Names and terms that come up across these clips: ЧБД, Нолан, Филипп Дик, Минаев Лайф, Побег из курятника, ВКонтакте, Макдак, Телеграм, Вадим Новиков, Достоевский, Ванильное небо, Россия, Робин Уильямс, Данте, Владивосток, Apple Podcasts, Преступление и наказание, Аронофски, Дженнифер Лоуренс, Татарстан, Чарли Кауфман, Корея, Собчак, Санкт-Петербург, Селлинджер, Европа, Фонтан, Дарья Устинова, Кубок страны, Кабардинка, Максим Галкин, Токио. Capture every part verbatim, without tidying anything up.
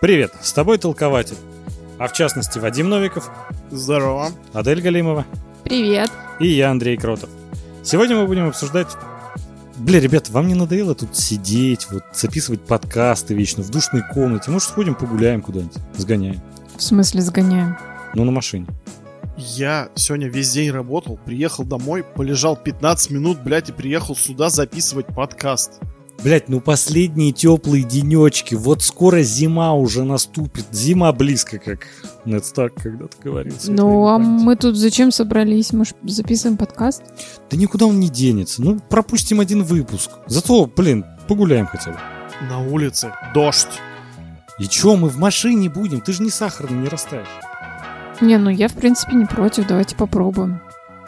Привет, с тобой толкователь. А в частности Вадим Новиков. Здорово. Адель Галимова. Привет. И я, Андрей Кротов. Сегодня мы будем обсуждать... Бля, ребята, вам не надоело тут сидеть, вот записывать подкасты вечно в душной комнате? Может, сходим погуляем куда-нибудь? Сгоняем. В смысле сгоняем? Ну, на машине. Я сегодня весь день работал, приехал домой, полежал пятнадцать минут, блядь, и приехал сюда записывать подкаст. Блядь, ну последние теплые денечки, вот скоро зима уже наступит. Зима близко, как Нед Старк когда-то говорил. Ну, а мы тут зачем собрались? Мы же записываем подкаст. Да никуда он не денется. Ну, пропустим один выпуск. Зато, блин, погуляем хотя бы. На улице дождь. И чё, мы в машине будем? Ты же не сахарный, не растаешь. Не, ну я, в принципе, не против. Давайте попробуем.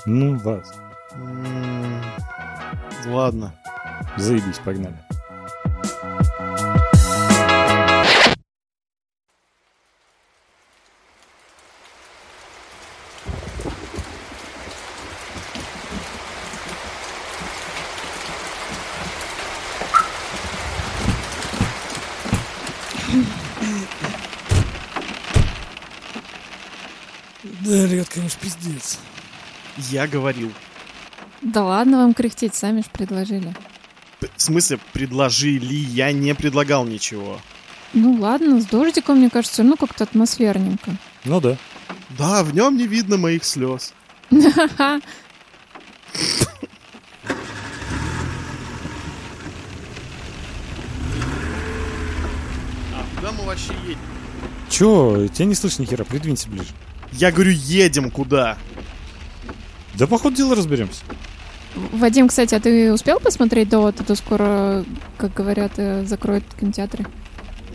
Ну, вас. М-м-м, ладно. Заебись, погнали. Да, ребят, конечно, пиздец. Я говорил. Да ладно вам кряхтеть, сами же предложили. В смысле, предложили? Я не предлагал ничего. Ну ладно, с дождиком, мне кажется, ну как-то атмосферненько. Ну да. Да, в нем не видно моих слез. А куда мы вообще едем? Че, тебя не слышно ни хера, придвинься ближе. Я говорю, едем куда? Да по ходу дела разберемся. Вадим, кстати, а ты успел посмотреть «Довод», а то скоро, как говорят, закроют кинотеатры?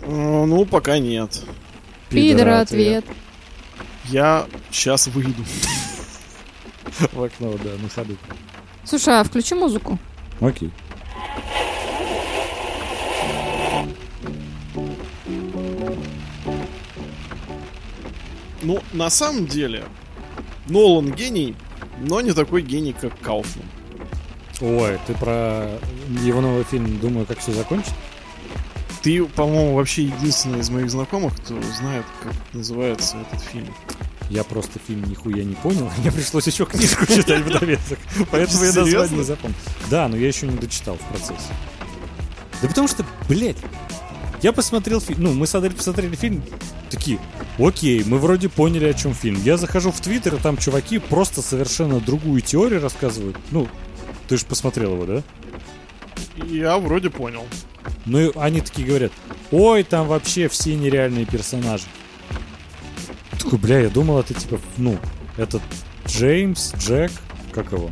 Ну, пока нет. Пидора ответ. Я сейчас выйду. В окно, да, на ходу. Слушай, а включи музыку. Окей. Ну, на самом деле, Нолан гений, но не такой гений, как Кауфман. Ой, ты про его новый фильм «Думаю, как все закончит»? Ты, по-моему, вообще единственный из моих знакомых, кто знает, как называется этот фильм. Я просто фильм нихуя не понял. Мне пришлось еще книжку читать в довесок. Поэтому я название не запомнил. Да, но я еще не дочитал в процессе. Да потому что, блядь, я посмотрел фильм. Ну, мы с Адель посмотрели фильм. Такие, окей, мы вроде поняли, о чем фильм. Я захожу в Твиттер, и там чуваки просто совершенно другую теорию рассказывают. Ну, ты же посмотрел его, да? Я вроде понял. Ну и они такие говорят: ой, там вообще все нереальные персонажи. Такой, бля, я думал, это типа, ну, этот Джеймс, Джек, как его?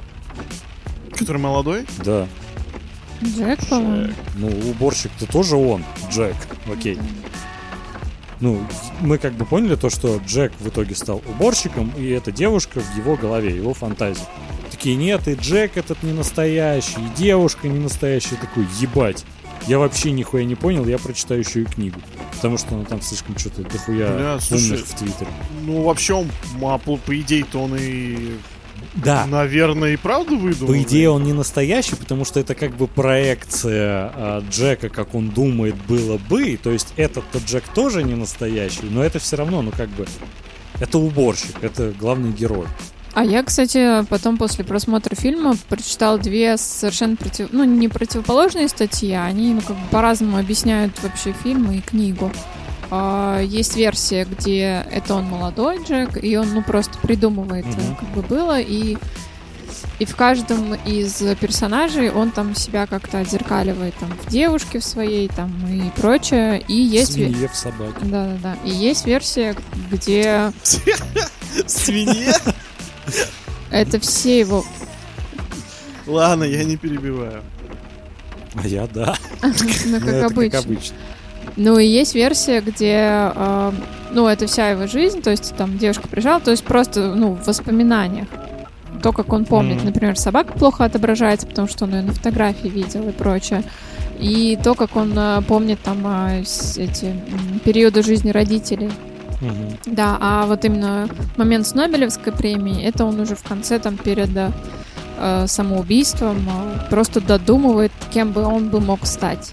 Который молодой? Да. Джек, Джек. по-моему. Ну, уборщик-то тоже он, Джек, окей. Ну, мы как бы поняли то, что Джек в итоге стал уборщиком, и эта девушка в его голове, его фантазии. Такие, нет, и Джек этот не настоящий, и девушка не настоящая. Такой, ебать, я вообще нихуя не понял, я прочитаю еще и книгу. Потому что она там слишком что-то дохуя умных в Твиттере. Ну, вообще, он, по идее-то он и... Да. Наверное, и правда выдумал. По идее, он не настоящий, потому что это как бы проекция а, Джека, как он думает, было бы. То есть этот-то Джек тоже не настоящий, но это все равно, ну как бы, это уборщик, это главный герой. А я, кстати, потом после просмотра фильма прочитал две совершенно против... ну, не противоположные статьи, они ну, как бы по-разному объясняют вообще фильм и книгу. Есть версия, где это он молодой Джек, и он ну просто придумывает, mm-hmm. как бы было, и, и в каждом из персонажей он там себя как-то отзеркаливает там, в девушке в своей там, и прочее. И есть... Свинье в собаке. Да-да-да. И есть версия, где... Свинье? Это все его... Ладно, я не перебиваю. А я да. Ну, как обычно. Ну и есть версия, где, э, ну, это вся его жизнь, то есть там девушка прижала, то есть просто, ну, в воспоминаниях. То, как он помнит, mm-hmm. например, собака плохо отображается, потому что он ее на фотографии видел и прочее. И то, как он э, помнит там э, эти э, периоды жизни родителей. Mm-hmm. Да, а вот именно момент с Нобелевской премией, это он уже в конце там перед э, самоубийством э, просто додумывает, кем бы он бы мог стать.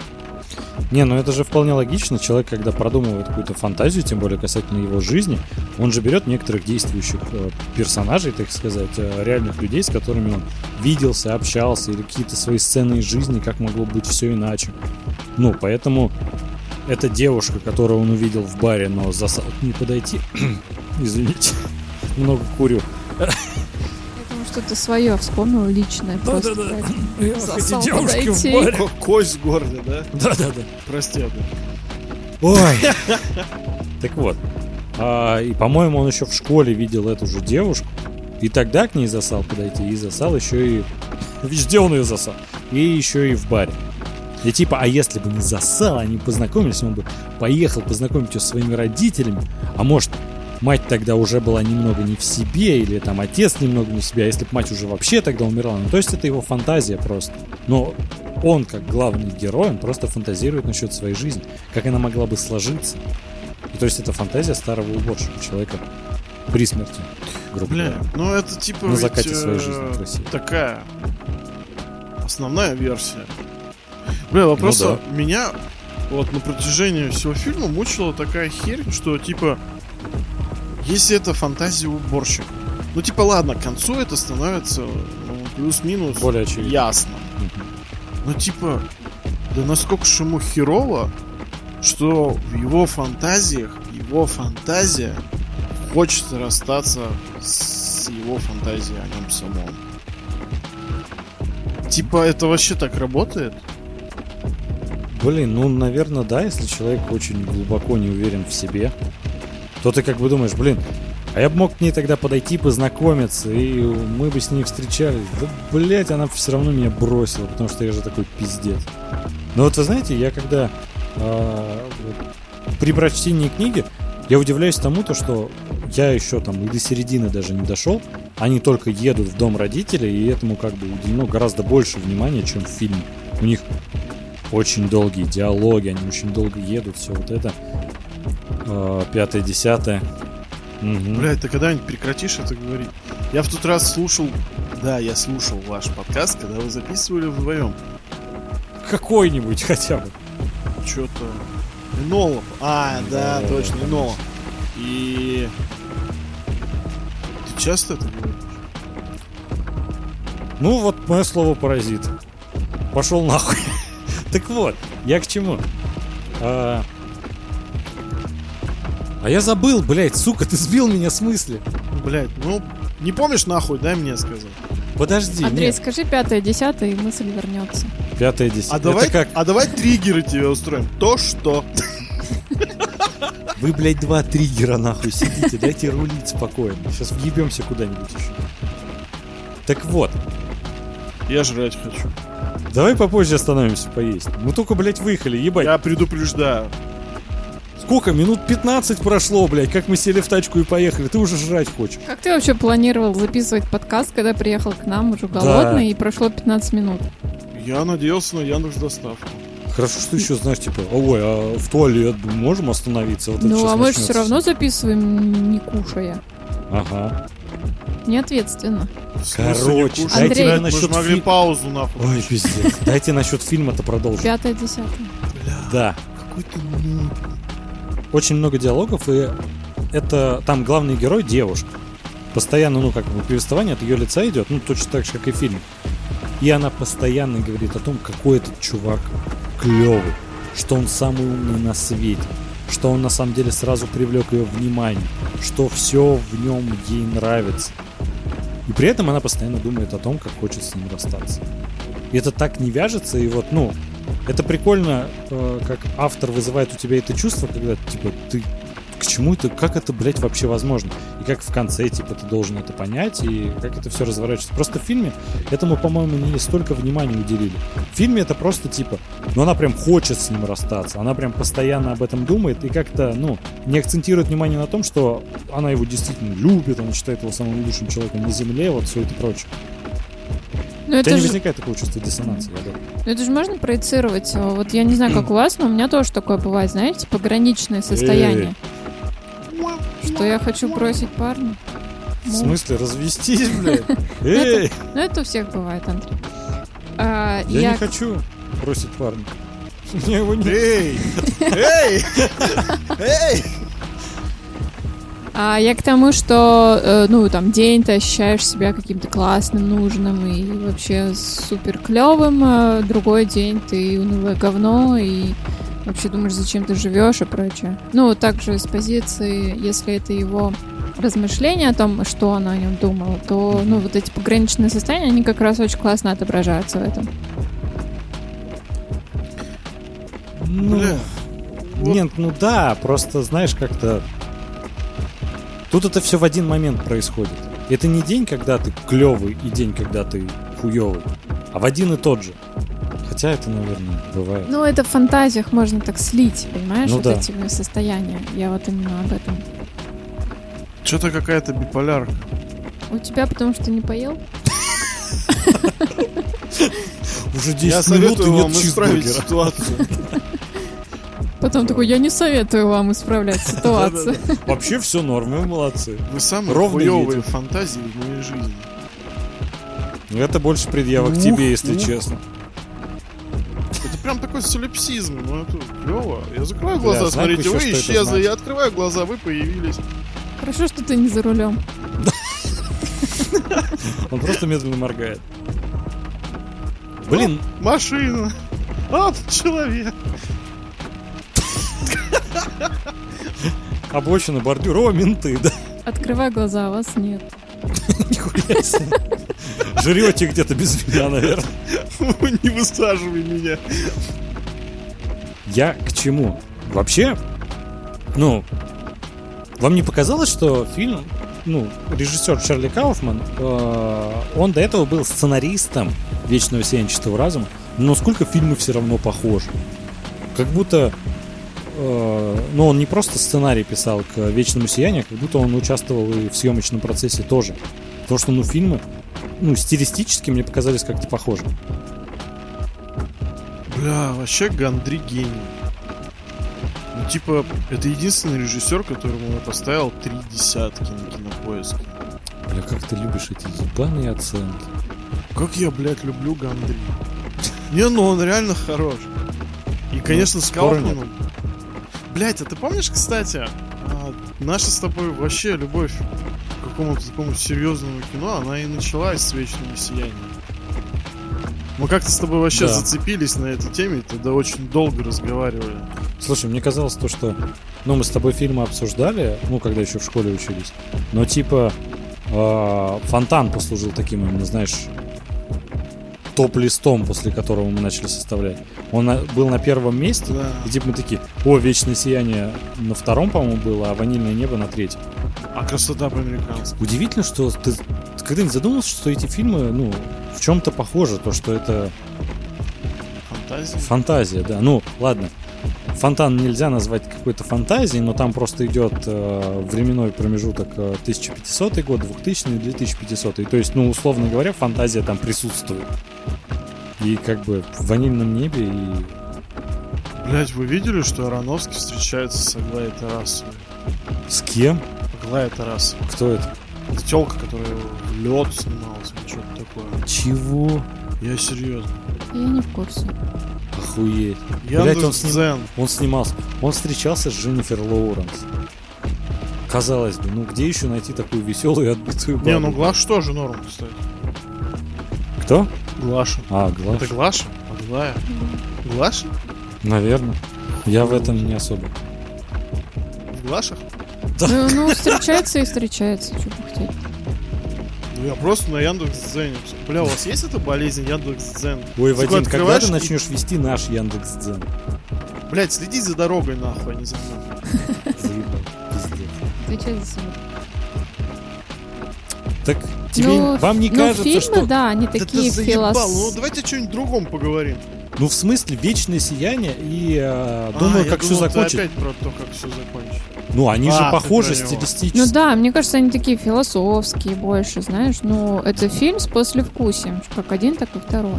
Не, ну это же вполне логично. Человек, когда продумывает какую-то фантазию, тем более касательно его жизни, он же берет некоторых действующих э, персонажей, так сказать, э, реальных людей, с которыми он виделся, общался, или какие-то свои сцены из жизни, как могло быть все иначе. Ну, поэтому эта девушка, которую он увидел в баре, но засал... Не подойти. Извините. Много курю. Потому что ты свое вспомнил личное. Да, да, да. Я хотел девушки в баре. К- кость в горле, да? Да, да, да. Прости, Адель. Ой. Так вот. А, и, по-моему, он еще в школе видел эту же девушку. И тогда к ней засал подойти. И засал еще и... Везде он ее засал. И еще и в баре. И типа, а если бы не засал, они познакомились, он бы поехал познакомить ее со своими родителями. А может, мать тогда уже была немного не в себе, или там отец немного не в себе, а если бы мать уже вообще тогда умерла. Ну, то есть это его фантазия просто. Но он, как главный герой, он просто фантазирует насчет своей жизни, как она могла бы сложиться. И то есть это фантазия старого уборщика, человека при смерти, грубо Бля, говоря. Ну это типа на закате своей жизни в России. Такая основная версия. Бля, вопрос, ну, да. Меня вот на протяжении всего фильма мучила такая херь, что типа, если это фантазия уборщика, ну типа ладно, к концу это становится, ну, плюс-минус более очевидно, ясно. Mm-hmm. Но типа, да насколько же ему херово, что в его фантазиях, его фантазия хочет расстаться с его фантазией о нем самом. Типа это вообще так работает? Блин, ну, наверное, да, если человек очень глубоко не уверен в себе, то ты как бы думаешь, блин, а я бы мог к ней тогда подойти, познакомиться, и мы бы с ней встречались. Да, блядь, она все равно меня бросила, потому что я же такой пиздец. Но вот вы знаете, я когда э, при прочтении книги, я удивляюсь тому, то, что я еще там и до середины даже не дошел, они только едут в дом родителей, и этому как бы уделено гораздо больше внимания, чем в фильме. У них... Очень долгие диалоги, они очень долго едут, все вот это. Э, пятое, десятое. Угу. Блядь, ты когда-нибудь прекратишь это говорить? Я в тот раз слушал... Да, я слушал ваш подкаст, когда вы записывали вдвоем. Какой-нибудь хотя бы. Чё-то... Нолан. А, да, да точно, Нолан. И... Ты часто это говоришь? Ну, вот мое слово «паразит». Пошел нахуй. Так вот, я к чему? А... а я забыл, блядь, сука, ты сбил меня с мысли. Блядь, ну, не помнишь нахуй, дай мне сказать. Подожди, Андрей, нет. Скажи пятое, десятое, и мысль вернется. Пятое, десятое. А давай, как? А давай триггеры тебе устроим. То, что... Вы, блядь, два триггера нахуй сидите, дайте рулить спокойно. Сейчас въебемся куда-нибудь еще. Так вот. Я жрать хочу. Давай попозже остановимся поесть. Мы только, блядь, выехали, ебать. Я предупреждаю. Сколько? Минут пятнадцать прошло, блядь. Как мы сели в тачку и поехали. Ты уже жрать хочешь. Как ты вообще планировал записывать подкаст, когда приехал к нам уже голодный, да. И прошло пятнадцать минут? Я надеялся на Яндекс.Доставку. Хорошо, что еще, знаешь, типа, ой, а в туалет можем остановиться? Вот ну, а мы же все равно записываем, не кушая. Ага. Неответственно. Короче, дайте Андрей, насчет мы же могли фи... паузу нахуй. Ой, пиздец. Дайте насчет фильма-то продолжим. Пятое, десятое. Да. Какой-то... Очень много диалогов, и это там главный герой девушка. Постоянно, ну как бы повествование от ее лица идет, ну точно так же, как и фильм. И она постоянно говорит о том, какой этот чувак клевый, что он самый умный на свете, что он на самом деле сразу привлек ее внимание, что все в нем ей нравится. И при этом она постоянно думает о том, как хочет с ним расстаться. И это так не вяжется, и вот, ну, это прикольно, э, как автор вызывает у тебя это чувство, когда, типа, ты к чему это, как это, блядь, вообще возможно? И как в конце, типа, ты должен это понять, и как это все разворачивается. Просто в фильме этому, по-моему, не столько внимания уделили. В фильме это просто, типа, ну, она прям хочет с ним расстаться, она прям постоянно об этом думает и как-то, ну, не акцентирует внимание на том, что она его действительно любит, она считает его самым лучшим человеком на земле, вот все это прочее. Но у тебя не же... возникает такого чувства диссонанса. Ну это же можно проецировать. Вот я не знаю, как у вас, но у меня тоже такое бывает, знаете, пограничное состояние. Что я хочу бросить парня. В смысле, развестись, блядь? Эй! Ну это у всех бывает, Андрей. Я не хочу бросить парня. меня его нет. Эй! Эй! Эй! А я к тому, что, ну, там, день ты ощущаешь себя каким-то классным, нужным и вообще супер клевым, а другой день ты унылое говно и вообще думаешь, зачем ты живешь и прочее. Ну, также с позиции, если это его размышления о том, что она о нем думала, то, ну, вот эти пограничные состояния, они как раз очень классно отображаются в этом. Ну, вот. Нет, ну да, просто, знаешь, как-то... Тут это все в один момент происходит. Это не день, когда ты клевый, и день, когда ты хуёвый, а в один и тот же. Хотя это, наверное, бывает. Ну, это в фантазиях можно так слить, понимаешь, ну, вот да. эти состояния. Я вот именно об этом. Что-то какая-то биполярка. У тебя потому что не поел? Уже десять минут и нет чизбургера. Потом такой, я не советую вам исправлять ситуацию. Вообще все норм, вы молодцы. Вы самые хуёвые фантазии в моей жизни. Это больше предъява к тебе, если честно. Это прям такой солипсизм. Ну это клёво. Я закрываю глаза, смотрите, вы исчезли. Я открываю глаза, вы появились. Хорошо, что ты не за рулем. Он просто медленно моргает. Блин, машина. Вот человек. Обочина, бордюр, о, менты, да. Открывай глаза, а вас нет. Нихуя себе. Жрете где-то без меня, наверное. Не высаживай меня. Я к чему? Вообще, ну, вам не показалось, что фильм, ну, режиссер Чарли Кауфман, э, он до этого был сценаристом «Вечного сияния чистого разума», но сколько фильмы все равно похожи. Как будто... Но он не просто сценарий писал к «Вечному сиянию», как будто он участвовал и в съемочном процессе тоже. Потому что, ну, фильмы, ну, стилистически мне показались как-то похожи. Бля, вообще Гондри гений. Ну, типа, это единственный режиссер, которому я поставил три десятки на Кинопоиске. Бля, как ты любишь эти ебаные оценки. Как я, блядь, люблю Гондри. Не, ну он реально хорош. И, конечно, с Кауфманом. Блять, а ты помнишь, кстати, наша с тобой вообще любовь к какому-то такому серьезному кино, она и началась с «Вечного сияния». Мы как-то с тобой вообще да. зацепились на этой теме, тогда очень долго разговаривали. Слушай, мне казалось то, что, ну, мы с тобой фильмы обсуждали, ну, когда еще в школе учились, но типа «Фонтан» послужил таким, именно, знаешь, топ-листом, после которого мы начали составлять. Он на, был на первом месте, да. и типа мы такие, о, «Вечное сияние» на втором, по-моему, было, а «Ванильное небо» на третьем. А «Красота по-американски». Удивительно, что ты когда-нибудь задумался, что эти фильмы, ну, в чем-то похожи, то, что это... Фантазия? Фантазия, да. Ну, ладно. «Фонтан» нельзя назвать какой-то фантазией, но там просто идет э, временной промежуток э, тысяча пятисотый год, двухтысячный и две тысячи пятисотый. То есть, ну, условно говоря, фантазия там присутствует. И как бы в «Ванильном небе» и... Блять, вы видели, что Аронофски встречается с Аглаей Тарасовой? С кем? Аглая Тарасова. Кто это? Это тёлка, которая в лёд снималась или что-то такое. Чего? Я серьезно. Я не в курсе. Охуеть. Яндекс.Дзен. Он, он снимался. Он встречался с Дженнифер Лоуренс. Казалось бы, ну где еще найти такую веселую и отбитую бабу? Не, ну Глаш тоже норм, кстати. Кто? Глаша. А, Глаша. Это Глаша? Аглая. Mm-hmm. Глаша? Наверное. Я в этом не особо. В Глашах? Да. Ну, ну встречается и встречается. Чего пухтеть? Я просто на Яндекс.Дзене. Бля, у вас есть эта болезнь Яндекс.Дзен? Ой, Вадим, когда ты начнешь и... вести наш Яндекс.Дзен? Блядь, следи за дорогой, нахуй, а не за мной. Заебал, пиздец. Отвечай за себя. Так тебе, ну, вам не ну, кажется, фильмы, что... Ну, фильмы, да, они да такие филос... Ну, давайте о чем-нибудь другом поговорим. Ну, в смысле, «Вечное сияние» и э, «Думаю, а, как все закончить». Я думал, ты опять про то, как все закончить. Ну, они а, же похожи стилистически. Ну да, мне кажется, они такие философские больше, знаешь. Ну, это фильм с послевкусием. Как один, так и второй.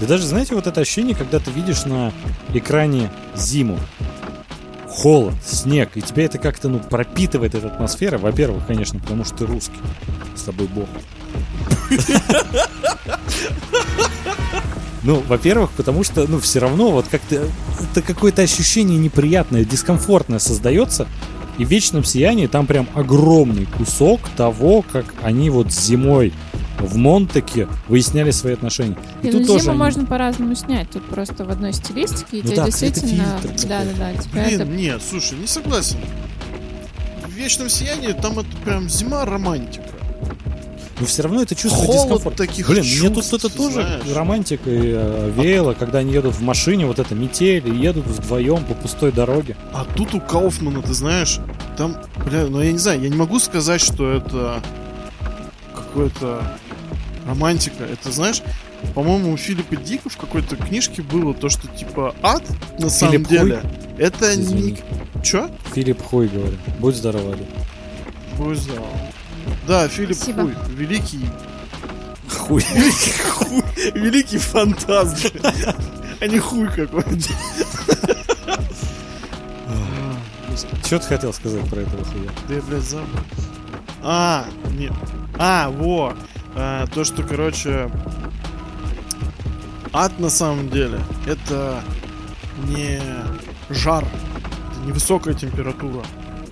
Ты даже, знаете, вот это ощущение, когда ты видишь на экране зиму. Холод, снег. И тебя это как-то, ну, пропитывает эта атмосфера. Во-первых, конечно, потому что ты русский. С тобой бог. Ну, во-первых, потому что, ну, все равно вот как-то это какое-то ощущение неприятное, дискомфортное создается. И в «Вечном сиянии» там прям огромный кусок того, как они вот зимой в Монтаке выясняли свои отношения. И, и тут зиму тоже они... можно по-разному снять. Тут просто в одной стилистике, и ну тебе да, действительно... Да-да-да. Блин, это... нет, слушай, не согласен. В «Вечном сиянии» там это прям зима романтика. Но все равно это чувство дискомфорта. Блин, чувств, мне тут это тоже знаешь. Романтика э, веяло, а когда они едут в машине, вот это метель, и едут вдвоем по пустой дороге. А тут у Кауфмана, ты знаешь, там, бля, ну я не знаю, я не могу сказать, что это какое-то романтика. Это, знаешь, по-моему, у Филиппа Дика в какой-то книжке было то, что типа ад, на Филипп самом Хуй? деле, это Извини. не... Че? Филипп Хуй, говорю. Будь здоров, Аля. Будь здоров. Да, Филипп Спасибо. Хуй, великий... Хуй. Великий хуй. Великий фантазм. А не хуй какой-то. Что ты хотел сказать про этого хуя? Да я, блядь, забыл. А, нет. А, во. А, то, что, короче... Ад, на самом деле, это не жар. Это не высокая температура.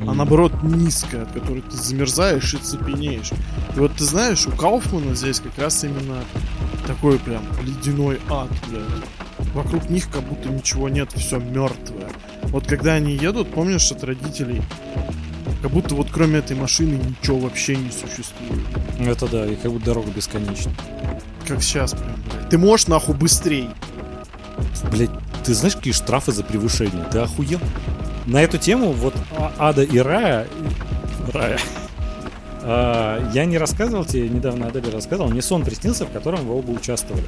А наоборот низкая, от которой ты замерзаешь и цепенеешь. И вот ты знаешь, у Кауфмана здесь как раз именно такой прям ледяной ад, блядь. Вокруг них как будто ничего нет, все мертвое. Вот когда они едут, помнишь, от родителей, как будто вот кроме этой машины ничего вообще не существует. Это да, и как будто дорога бесконечна. Как сейчас прям, блядь. Ты можешь нахуй быстрей. Блядь, ты знаешь, какие штрафы за превышение? Ты охуел? На эту тему вот ада и рая, рая. А, я не рассказывал тебе, недавно Адель рассказывал, мне сон приснился, в котором вы оба участвовали.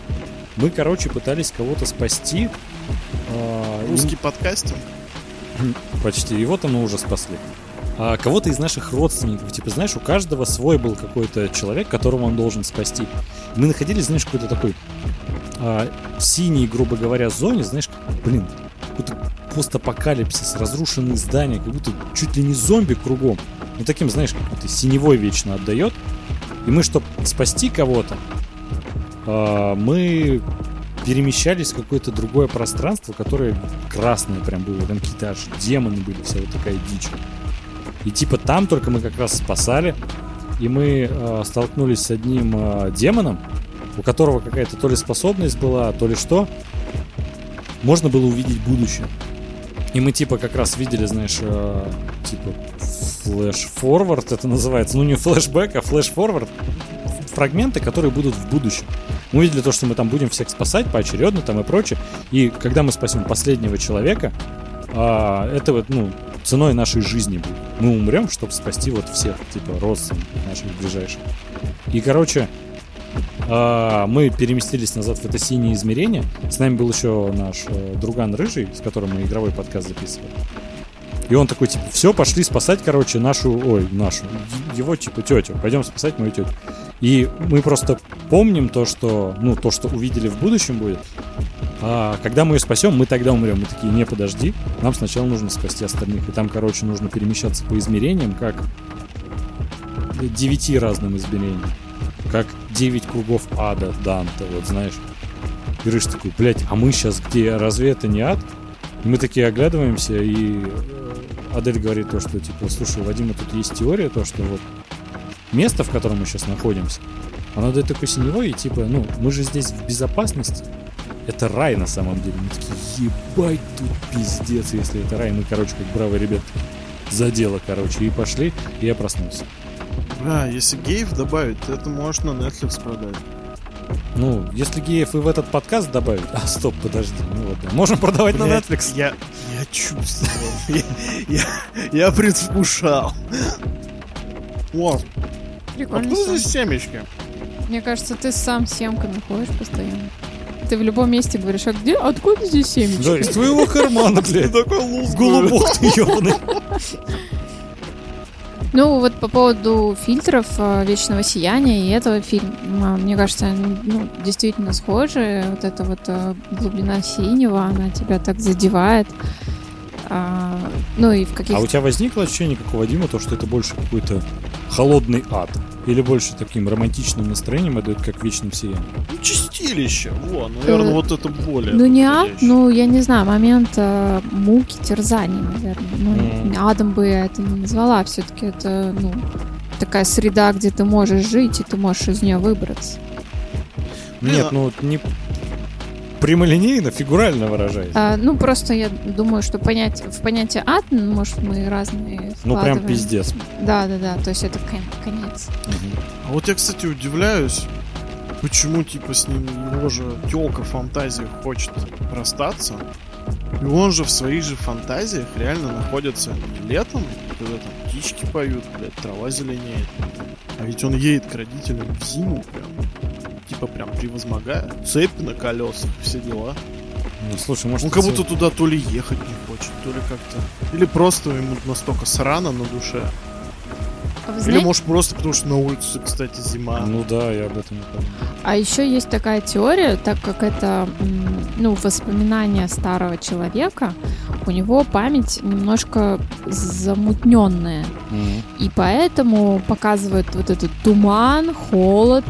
Мы, короче, пытались кого-то спасти. А, Русский и... подкастинг? Почти, его там мы уже спасли. А, кого-то из наших родственников, типа, знаешь, у каждого свой был какой-то человек, которого он должен спасти. Мы находились, знаешь, в какой-то такой а, синей, грубо говоря, зоне, знаешь, блин, какой-то постапокалипсис, разрушенные здания, как будто чуть ли не зомби кругом. Ну таким, знаешь, как будто синевой вечно отдает. И мы, чтобы спасти кого-то, мы перемещались в какое-то другое пространство, которое красное прям было. Там какие-то аж демоны были, вся вот такая дичь. И типа там только мы как раз спасали. И мы столкнулись с одним демоном, у которого какая-то то ли способность была, то ли что. Можно было увидеть будущее. И мы типа как раз видели, знаешь, э, типа флэш-форвард это называется. Ну не флэшбэк, а флэш-форвард. Фрагменты, которые будут в будущем. Мы увидели то, что мы там будем всех спасать поочередно там и прочее. И когда мы спасем последнего человека, э, это вот, ну, ценой нашей жизни будет. Мы умрем, чтобы спасти вот всех, типа родственников наших ближайших. И короче... мы переместились назад в это синее измерение. С нами был еще наш друган Рыжий, с которым мы игровой подкаст записывали. И он такой, типа, все, пошли спасать, короче, нашу, ой, нашу, его, типа, тетю. Пойдем спасать мою тетю. И мы просто помним то, что, ну, то, что увидели в будущем будет. А когда мы ее спасем, мы тогда умрем. Мы такие, не, подожди, нам сначала нужно спасти остальных. И там, короче, нужно перемещаться по измерениям, как девяти разным измерениям. Как девять кругов ада Данте, вот знаешь. И Рыж такой, блять, а мы сейчас где? Разве это не ад? И мы такие оглядываемся, и Адель говорит то, что типа, слушай, Вадима, тут есть теория, то, что вот место, в котором мы сейчас находимся, оно дает такой синевой, и типа, ну, мы же здесь в безопасности. Это рай на самом деле. Мы такие, ебать, тут пиздец, если это рай. Мы, короче, как бравые ребята, за дело, короче, и пошли, и я проснулся. А, если геев добавить, то это можно Netflix продать. Ну, если геев и в этот подкаст добавить... А, стоп, подожди, ну вот, да. Можем продавать, блядь, на Netflix. Я, я чувствовал. Я, я, я предвкушал. О, прикольно. А кто здесь семечки? Мне кажется, ты сам с семками ходишь постоянно. Ты в любом месте говоришь, а где, откуда здесь семечки? Да, из твоего кармана, блядь. Такой луз голубок ты, ёбаный. Ну, вот по поводу фильтров «Вечного сияния» и этого фильма, мне кажется, они, ну, действительно схожи. Вот эта вот глубина синего, она тебя так задевает. А, ну, и в каких-то... А у тебя возникло ощущение, как у Вадима, то, что это больше какой-то холодный ад? Или больше таким романтичным настроением идут, как «Вечным сиянием»? Чистилище! Во, наверное, э, вот это более. Ну, не а, ну, я не знаю, момент э, муки, терзания, наверное. Ну, mm. адом бы я это не назвала. Все-таки это, ну, такая среда, где ты можешь жить, и ты можешь из нее выбраться. Нет, ну, не прямолинейно, фигурально выражаясь. А, ну, просто я думаю, что понять, в понятие ад, может, мы разные вкладываем. Ну, прям пиздец. Да-да-да, то есть это конец. Угу. А вот я, кстати, удивляюсь, почему, типа, с ним его же тёлка в фантазиях хочет расстаться, и он же в своих же фантазиях реально находится летом, когда там птички поют, блядь, трава зеленеет. А ведь он едет к родителям в зиму прям. Типа прям превозмогая. Цепи на колесах, все дела. Ну, слушай, может, он как будто туда то ли ехать не хочет, то ли как-то. Или просто ему настолько срано на душе. А Или знаете? Может просто потому что на улице, кстати, зима. Ну да, я об этом не помню. А еще есть такая теория, так как это, ну, воспоминания старого человека, у него память немножко замутненная, mm-hmm. и поэтому показывает вот этот туман, холод,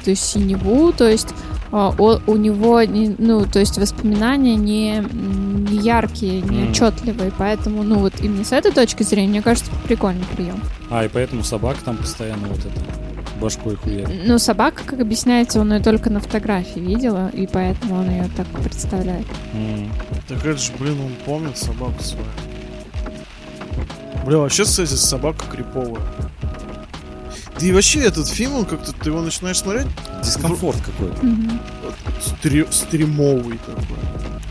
эту синеву, то есть у него, ну, то есть воспоминания не, не яркие, не отчетливые, поэтому, ну, вот именно с этой точки зрения, мне кажется, прикольный прием. А, и поэтому собака там постоянно вот это, башкой хуя. Ну, собака, как объясняется, он ее только на фотографии видела, и поэтому он ее так представляет. Mm. Так это же, блин, он помнит собаку свою. Бля, вообще, кстати, собака криповая. Да и вообще этот фильм, он как-то, ты его начинаешь смотреть, дискомфорт какой-то. Mm-hmm. Стри- стримовый такой.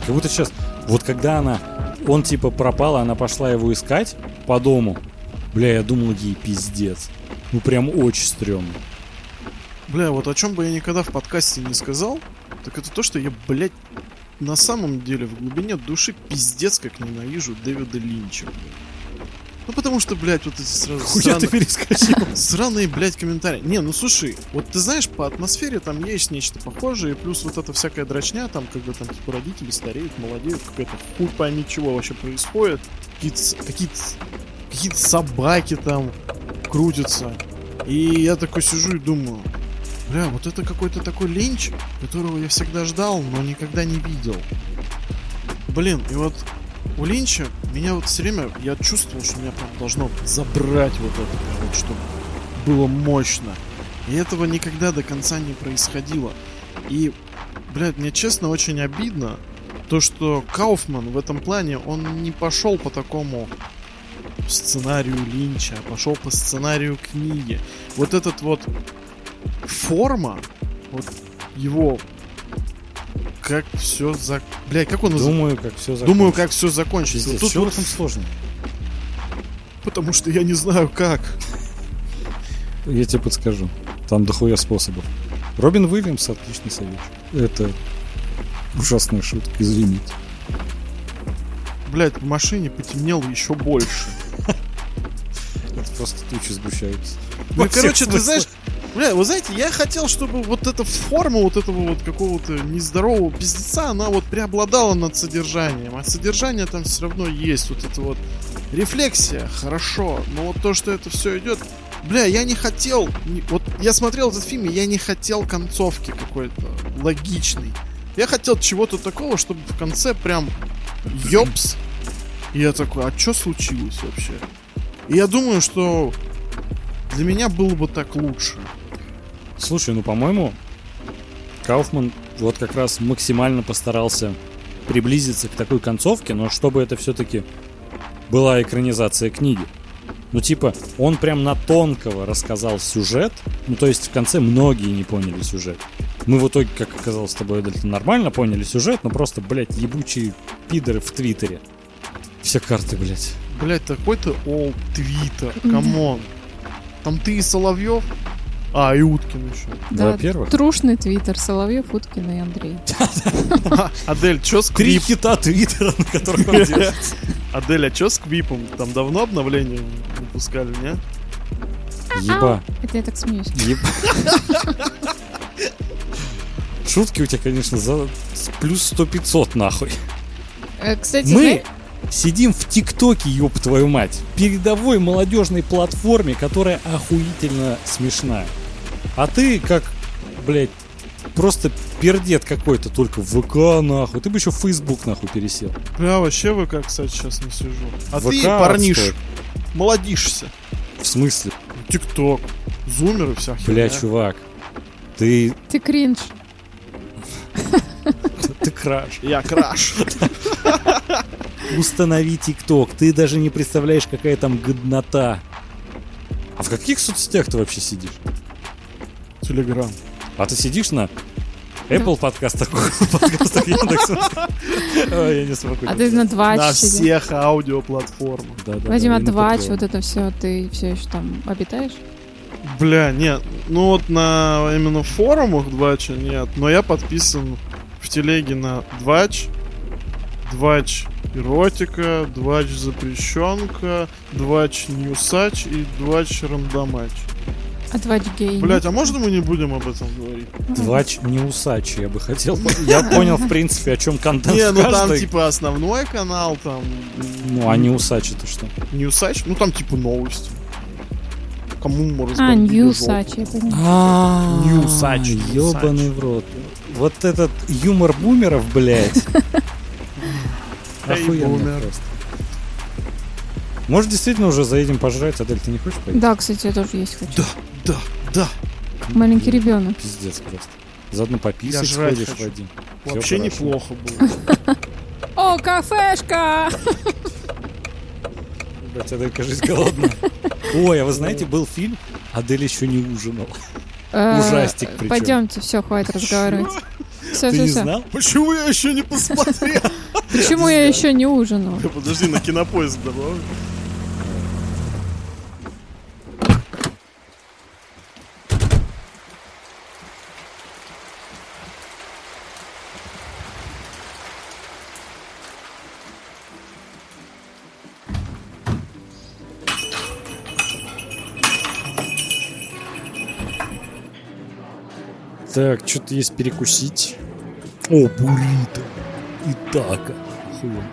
Как будто сейчас, вот когда она, он типа пропал, она пошла его искать по дому. Бля, я думал, ей пиздец. Ну прям очень стрёмно. Бля, вот о чем бы я никогда в подкасте не сказал, так это то, что я, блядь, на самом деле в глубине души пиздец как ненавижу Дэвида Линча, блядь. Ну потому что, блядь, вот эти сразу Хуя сраные, ты перескочил. Сраные, блядь, комментарии. Не, ну слушай, вот ты знаешь, по атмосфере там есть нечто похожее, и плюс вот эта всякая дрочня, там, когда там типа родители стареют, молодеют, какая-то хуй пойми чего вообще происходит. Какие-то, какие-то, какие-то собаки там крутятся. И я такой сижу и думаю, бля, вот это какой-то такой Линч, которого я всегда ждал, но никогда не видел. Блин, и вот у Линча меня вот все время, я чувствовал, что меня прям должно забрать вот это, вот, чтобы было мощно. И этого никогда до конца не происходило. И, блядь, мне честно очень обидно, то, что Кауфман в этом плане, он не пошел по такому сценарию Линча, а пошел по сценарию книги. Вот этот вот форма, вот его... Как все за... Блядь, как он называется? Думаю, как все закончится. Думаю, как все закончится. Здесь все в этом сложно. Потому что я не знаю, как. Я тебе подскажу. Там дохуя способов. Робин Уильямс — отличный советчик. Это ужасная шутка, извините. Блядь, в машине потемнело еще больше. Это просто тучи сгущаются. Ну, короче, ты знаешь... Бля, вы знаете, я хотел, чтобы вот эта форма вот этого вот какого-то нездорового пиздеца, она вот преобладала над содержанием. А содержание там все равно есть. Вот это вот рефлексия, хорошо. Но вот то, что это все идет... Бля, я не хотел... Вот я смотрел этот фильм, и я не хотел концовки какой-то логичной. Я хотел чего-то такого, чтобы в конце прям... Ёпс! И я такой, а что случилось вообще? И я думаю, что для меня было бы так лучше. Слушай, ну, по-моему, Кауфман вот как раз максимально постарался приблизиться к такой концовке, но чтобы это все-таки была экранизация книги. Ну, типа, он прям на тонкого рассказал сюжет, ну, то есть в конце многие не поняли сюжет. Мы в итоге, как оказалось с тобой, Адель, нормально поняли сюжет, но просто, блядь, ебучие пидоры в Твиттере. Все карты, блядь. Блядь, такой-то олд Твиттер, камон. Там ты и Соловьев, а, и Уткин еще. Да, во-первых. Трушный твиттер, Соловьев, Уткин и Андрей. Адель, что с Квипом? Три хита твиттера, на которых он держится. Адель, а что с Квипом? Там давно обновление выпускали, не? Еба. Это я так смеюсь. Шутки у тебя, конечно, за плюс сто пятьсот нахуй. Кстати, мы Сидим в ТикТоке, ёб твою мать. Передовой молодежной платформе, которая охуительно смешная. А ты как, блядь, просто пердет какой-то, только в ВК, нахуй. Ты бы еще в Facebook, нахуй, пересел. Я вообще в ВК, кстати, сейчас не сижу. А ВК, ты, парниш, отстой. Молодишься. В смысле? ТикТок, зумеры всякие. Бля, да? Чувак, ты... Ты кринж. Ты краш. Я краш. Установи ТикТок. Ты даже не представляешь, какая там годнота. А в каких соцсетях ты вообще сидишь? Телеграм. А ты сидишь на Apple подкастах, подкастах Яндекса? Я не смогу. А ты на Двач. На всех аудиоплатформах. Вадим, а Двач, вот это все, ты все еще там обитаешь? Бля, нет. Ну вот на именно форумах Двача нет. Но я подписан в телеге на Двач, Двач Эротика, Двач Запрещенка, Двач Ньюсач и Двач Рандомач. А Двач Гей? Блять, а можно мы не будем об этом говорить? Двач Ньюсач, я бы хотел. Я понял, в принципе, о чем контент. Не, ну там типа основной канал там. Ну а Ньюсач это что? Ньюсач? Ну там типа новости. Кому можно? А, Ньюсач, я понимаю. Ньюсач, ёбаный в рот. Вот этот юмор бумеров, блядь. Охуенно просто. Может, действительно уже заедем пожрать? Адель, ты не хочешь поехать? Да, кстати, я тоже есть хочу. Да, да, да. Маленький ребенок. Пиздец просто. Заодно пописать сходишь, Вадим. Вообще неплохо было. О, кафешка! Блять, Адель, кажется, голодная. Ой, а вы знаете, был фильм «Адель еще не ужинала». Ужастик причем. Пойдемте, все, хватит разговаривать. Все, ты все, не все. Знал? Почему я еще не посмотрел? Почему я еще не ужинал? Подожди, на Кинопоиск добавлю. Так, что-то есть перекусить. О, буррито. И тако. Хуя.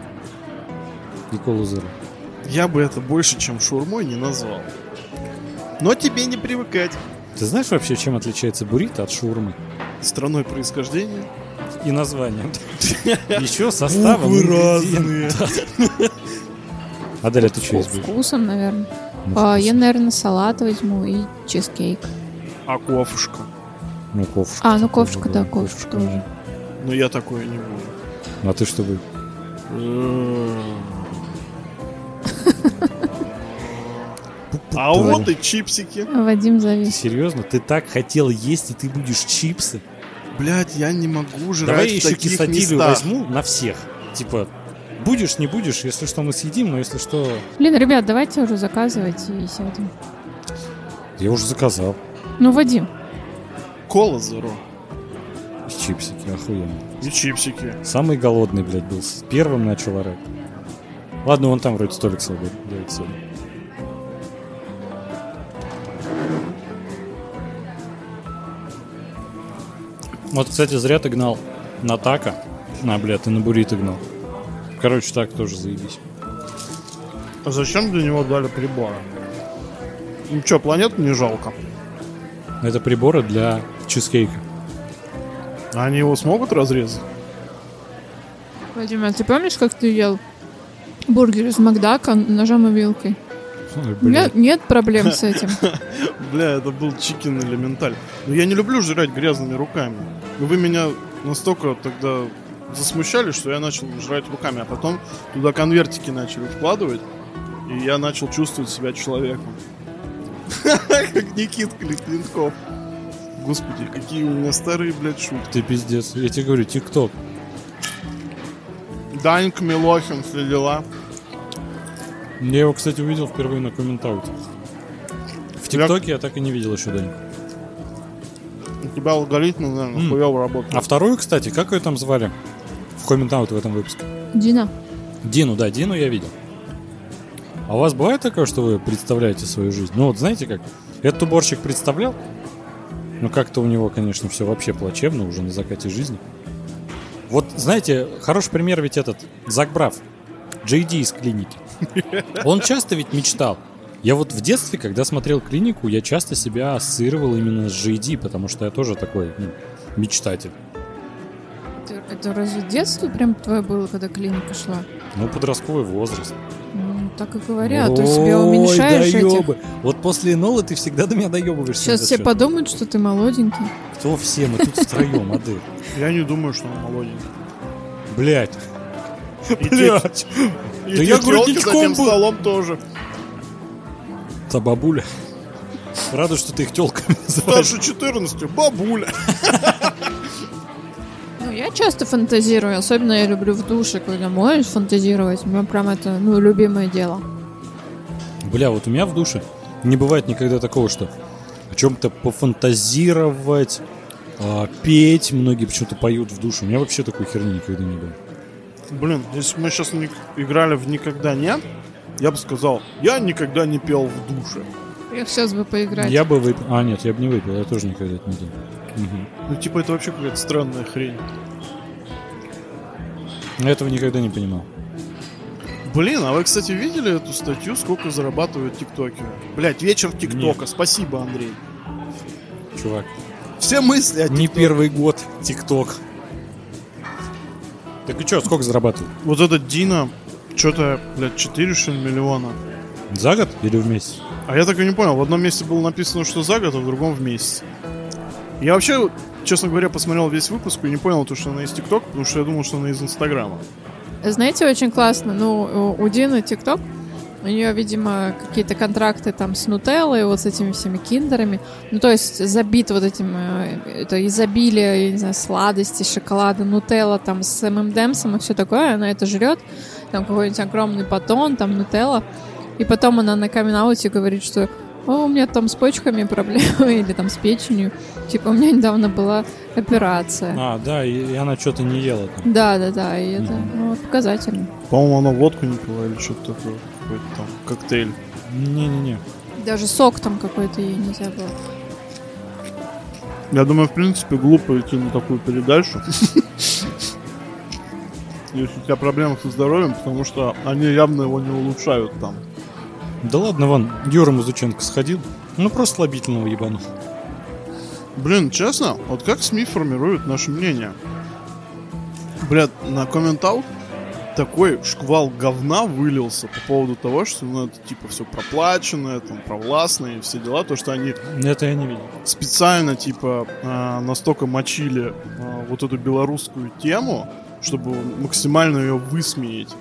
И колу зеро. Я бы это больше, чем шаурмой, не назвал. Но тебе не привыкать. Ты знаешь вообще, чем отличается буррито от шаурмы? Страной происхождения. И названием. Еще составом. Буквы разные. А далее ты что есть? Вкусом, наверное. Я, наверное, салат возьму и чизкейк. А кофушка? Ну, кофушка. А, ну кофушка, да, кофушка. кофушка. Ну, я такое не буду. А ты что будешь? А вот и чипсики. Вадим завис. Серьезно? Ты так хотел есть, и ты будешь чипсы? Блять, я не могу жрать в таких местах. Давай еще кисатилю возьму на всех. Типа, будешь, не будешь, если что, мы съедим, но если что... Блин, ребят, давайте уже заказывать и сядем. Я уже заказал. Ну, Вадим. Кола зеро. И чипсики, охуенно. И чипсики. Самый голодный, блядь, был. Первым начал орать. Ладно, вон там вроде столик свободен. Давайте сядем. Вот, кстати, зря ты гнал на тако. На, блядь, и на буррито гнал. Короче, так тоже заебись. А зачем для него дали приборы? Ну что, планету не жалко? Это приборы для... чизкейк. Они его смогут разрезать? Вадим, а ты помнишь, как ты ел бургер из Макдака ножом и вилкой? Ой, нет, нет проблем с этим. Бля, это был чикен элементаль. Но я не люблю жрать грязными руками. Вы меня настолько тогда засмущали, что я начал жрать руками. А потом туда конвертики начали вкладывать. И я начал чувствовать себя человеком. Как Никит Клинков. Господи, какие у меня старые, блядь, шутки. Ты пиздец, я тебе говорю, ТикТок. Даньк Милохин, все дела. Я его, кстати, увидел впервые на комментауте. В ТикТоке я... я так и не видел еще Данька. У тебя алгоритм, наверное, mm. хуёво работает. А вторую, кстати, как ее там звали? В комментауте в этом выпуске. Дина. Дину, да, Дину я видел. А у вас бывает такое, что вы представляете свою жизнь? Ну вот знаете как, этот уборщик представлял. Ну как-то у него, конечно, все вообще плачевно уже на закате жизни. Вот, знаете, хороший пример ведь этот Зак Брав, Джей Ди из «Клиники». Он часто ведь мечтал. Я вот в детстве, когда смотрел «Клинику», я часто себя ассоциировал именно с Джей Ди, потому что я тоже такой, ну, мечтатель. Это, это разве детство прям твое было, когда «Клиника» шла? Ну, подростковый возраст. Ну, так и говорят, ты себя уменьшаешь доебы. Этих. Вот после «Нола» ты всегда до меня доебываешься. Сейчас все подумают, что ты молоденький. Кто все? Мы тут втроем, Адель. Я не думаю, что он молоденький. Блять. Блять. И да, я грудничком был. Столом тоже. Та бабуля. Радуюсь, что ты их тёлками называешь. Старше четырнадцати. Бабуля. Ну, я часто фантазирую. Особенно я люблю в душе, когда можешь фантазировать. У меня прям это, ну, любимое дело. Бля, вот у меня в душе не бывает никогда такого, что о чём-то пофантазировать, петь. Многие почему-то поют в душе. У меня вообще такой херни никогда не было. Блин, если бы мы сейчас не играли в «Никогда нет», я бы сказал, я никогда не пел в душе. Я сейчас бы поиграть. Я бы выпил. А, нет, я бы не выпил, я тоже никогда это не делал. Угу. Ну, типа, это вообще какая-то странная хрень. Я этого никогда не понимал. Блин, а вы, кстати, видели эту статью, сколько зарабатывают тиктоки? Блять, вечер тиктока, нет. Спасибо, Андрей. Чувак. Все мысли о тиктоке. Не первый год тикток. Так и что, сколько зарабатывает? Вот этот Дина, что-то, блядь, четыре что ли миллиона. За год или в месяц? А я так и не понял. В одном месте было написано, что за год, а в другом в месяц. Я вообще, честно говоря, посмотрел весь выпуск и не понял, то, что она из ТикТока, потому что я думал, что она из Инстаграма. Знаете, очень классно. Ну, у Дины ТикТок. У нее, видимо, какие-то контракты там с Нутеллой, вот с этими всеми киндерами. Ну, то есть забит вот этим, это изобилие, я не знаю, сладости, шоколада, Нутелла там с эм энд эмсом и все такое. Она это жрет, там какой-нибудь огромный батон, там Нутелла. И потом она на камин-ауте говорит, что «О, у меня там с почками проблемы» или там с печенью. Типа, у меня недавно была операция. А, да, и, и она что-то не ела там. Да, да, да, и это mm-hmm. ну, показательно. По-моему, она водку не пила или что-то такое. Какой-то там коктейль. Не-не-не. Даже сок там какой-то ей нельзя было. Я думаю, в принципе, глупо идти на такую передачу. Если у тебя проблемы со здоровьем, потому что они явно его не улучшают там. Да ладно, вон, Юра Музыченко сходил. Ну, просто слабительного ебанул. Блин, честно, вот как СМИ формируют наше мнение? Блядь, на комментал такой шквал говна вылился по поводу того, что, ну, это типа все проплаченное, там, провластное и все дела, то, что они... Это я не видел. Специально, типа, э, настолько мочили э, вот эту белорусскую тему, чтобы максимально ее высмеять.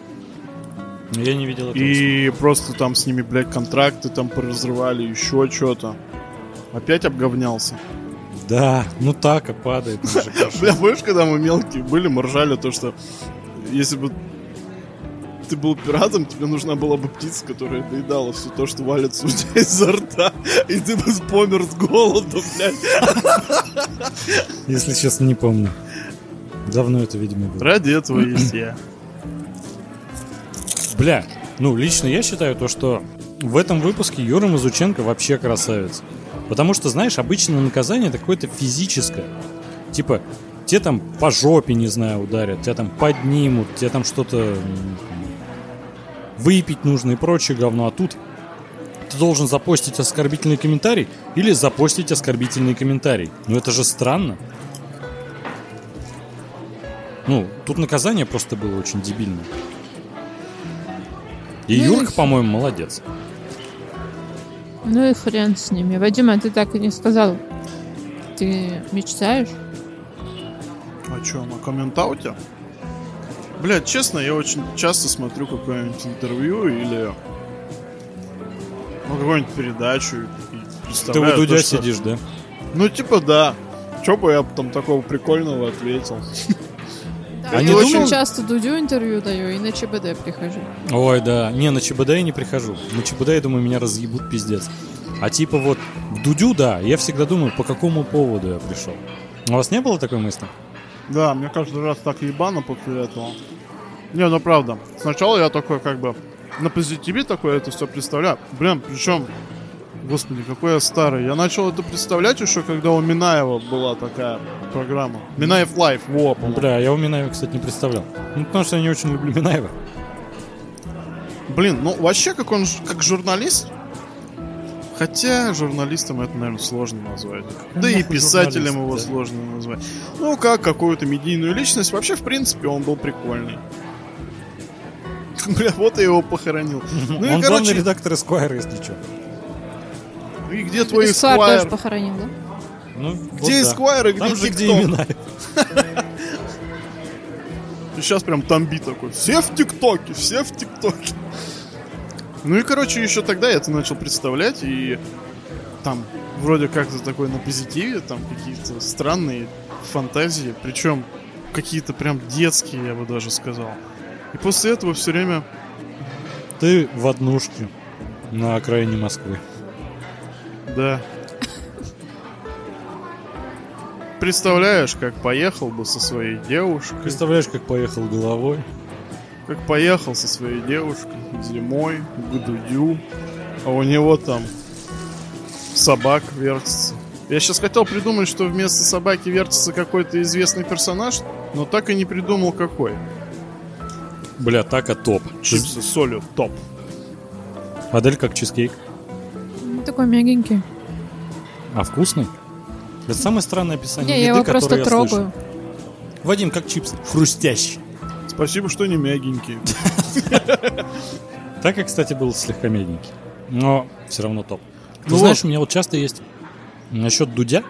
Я не видел этого. И смысла. Просто там с ними, блядь, контракты там поразрывали, еще что-то. Опять обговнялся. Да, ну так, и падает. Бля, помнишь, когда мы мелкие были, мы ржали то, что если бы ты был пиратом, тебе нужна была бы птица, которая доедала все то, что валится у тебя изо рта, и ты бы помер с голода, блядь. Если честно, не помню. Давно это, видимо, было. Ради этого есть я. Бля, ну лично я считаю то, что в этом выпуске Юра Мазученко вообще красавец. Потому что, знаешь, обычно наказание это какое-то физическое. Типа, те там по жопе, не знаю, ударят, тебя там поднимут, тебе там что-то выпить нужно и прочее говно. А тут ты должен запостить оскорбительный комментарий или запостить оскорбительный комментарий. Ну это же странно. Ну, тут наказание просто было очень дебильное. И ну Юрка, и... по-моему, молодец. Ну и хрен с ними. Вадим, а ты так и не сказал. Ты мечтаешь? О чем? О комментауте? Блядь, честно, я очень часто смотрю какое-нибудь интервью или ну, какую-нибудь передачу. И ты у Дудя то, что... сидишь, да? Ну, типа, да. Че бы я там такого прикольного ответил? Да, а я очень думал... часто Дудю интервью даю и на ЧБД прихожу. Ой, да. Не, на ЧБД я не прихожу. На ЧБД, я думаю, меня разъебут пиздец. А типа вот Дудю, да, я всегда думаю, по какому поводу я пришел. У вас не было такой мысли? Да, мне каждый раз так ебано после этого. Не, ну правда. Сначала я такой как бы на позитиве такое это все представляю. Блин, причем, господи, какой я старый. Я начал это представлять еще, когда у Минаева была такая программа. Минаев Лайф, во, по-моему. Бля, я у Минаева, кстати, не представлял. Ну, потому что я не очень люблю Минаева. Блин, ну вообще, как он, как журналист... Хотя журналистам это, наверное, сложно назвать. Да, да и писателям его да. сложно назвать. Ну, как какую-то медийную личность. Вообще, в принципе, он был прикольный. Бля, вот я его похоронил. Ну, и, он короче... главный редактор Esquire, если что. И где твой Esquire? Esquire тоже похоронил, да? Ну, где вот Esquire да. и где там же, где имена. Сейчас прям тамби такой. Все в ТикТоке, все в ТикТоке. Ну и, короче, еще тогда я это начал представлять, и там вроде как-то такой на позитиве, там какие-то странные фантазии, причем какие-то прям детские, я бы даже сказал. И после этого все время... Ты в однушке на окраине Москвы. Да. Представляешь, как поехал бы со своей девушкой. Представляешь, как поехал головой. Как поехал со своей девушкой зимой к Дудю, а у него там собак вертится. Я сейчас хотел придумать, что вместо собаки вертится какой-то известный персонаж, но так и не придумал какой. Бля, така топ. Чипсы с солью топ. Адель как чизкейк. Такой мягенький. А вкусный? Это самое странное описание не, еды, я его которое просто я трогаю. Слышу. Вадим как чипсы. Хрустящий. Спасибо, что не мягенький. Так, кстати, был слегка мягенький. Но все равно топ. Ты знаешь, у меня вот часто есть насчет Дудя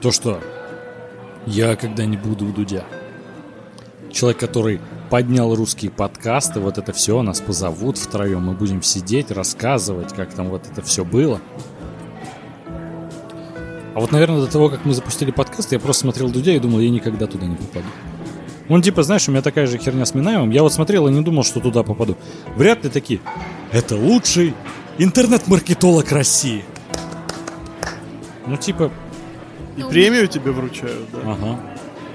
то, что я когда не буду у Дудя. Человек, который поднял русские подкасты, вот это все, нас позовут втроем, мы будем сидеть, рассказывать, как там вот это все было. А вот, наверное, до того, как мы запустили подкаст, я просто смотрел Дудя и думал, я никогда туда не попаду. Он типа, знаешь, у меня такая же херня с Минаевым. Я вот смотрел и не думал, что туда попаду. Вряд ли такие. Это лучший интернет-маркетолог России. Ну типа. И премию тебе вручают, да? Ага.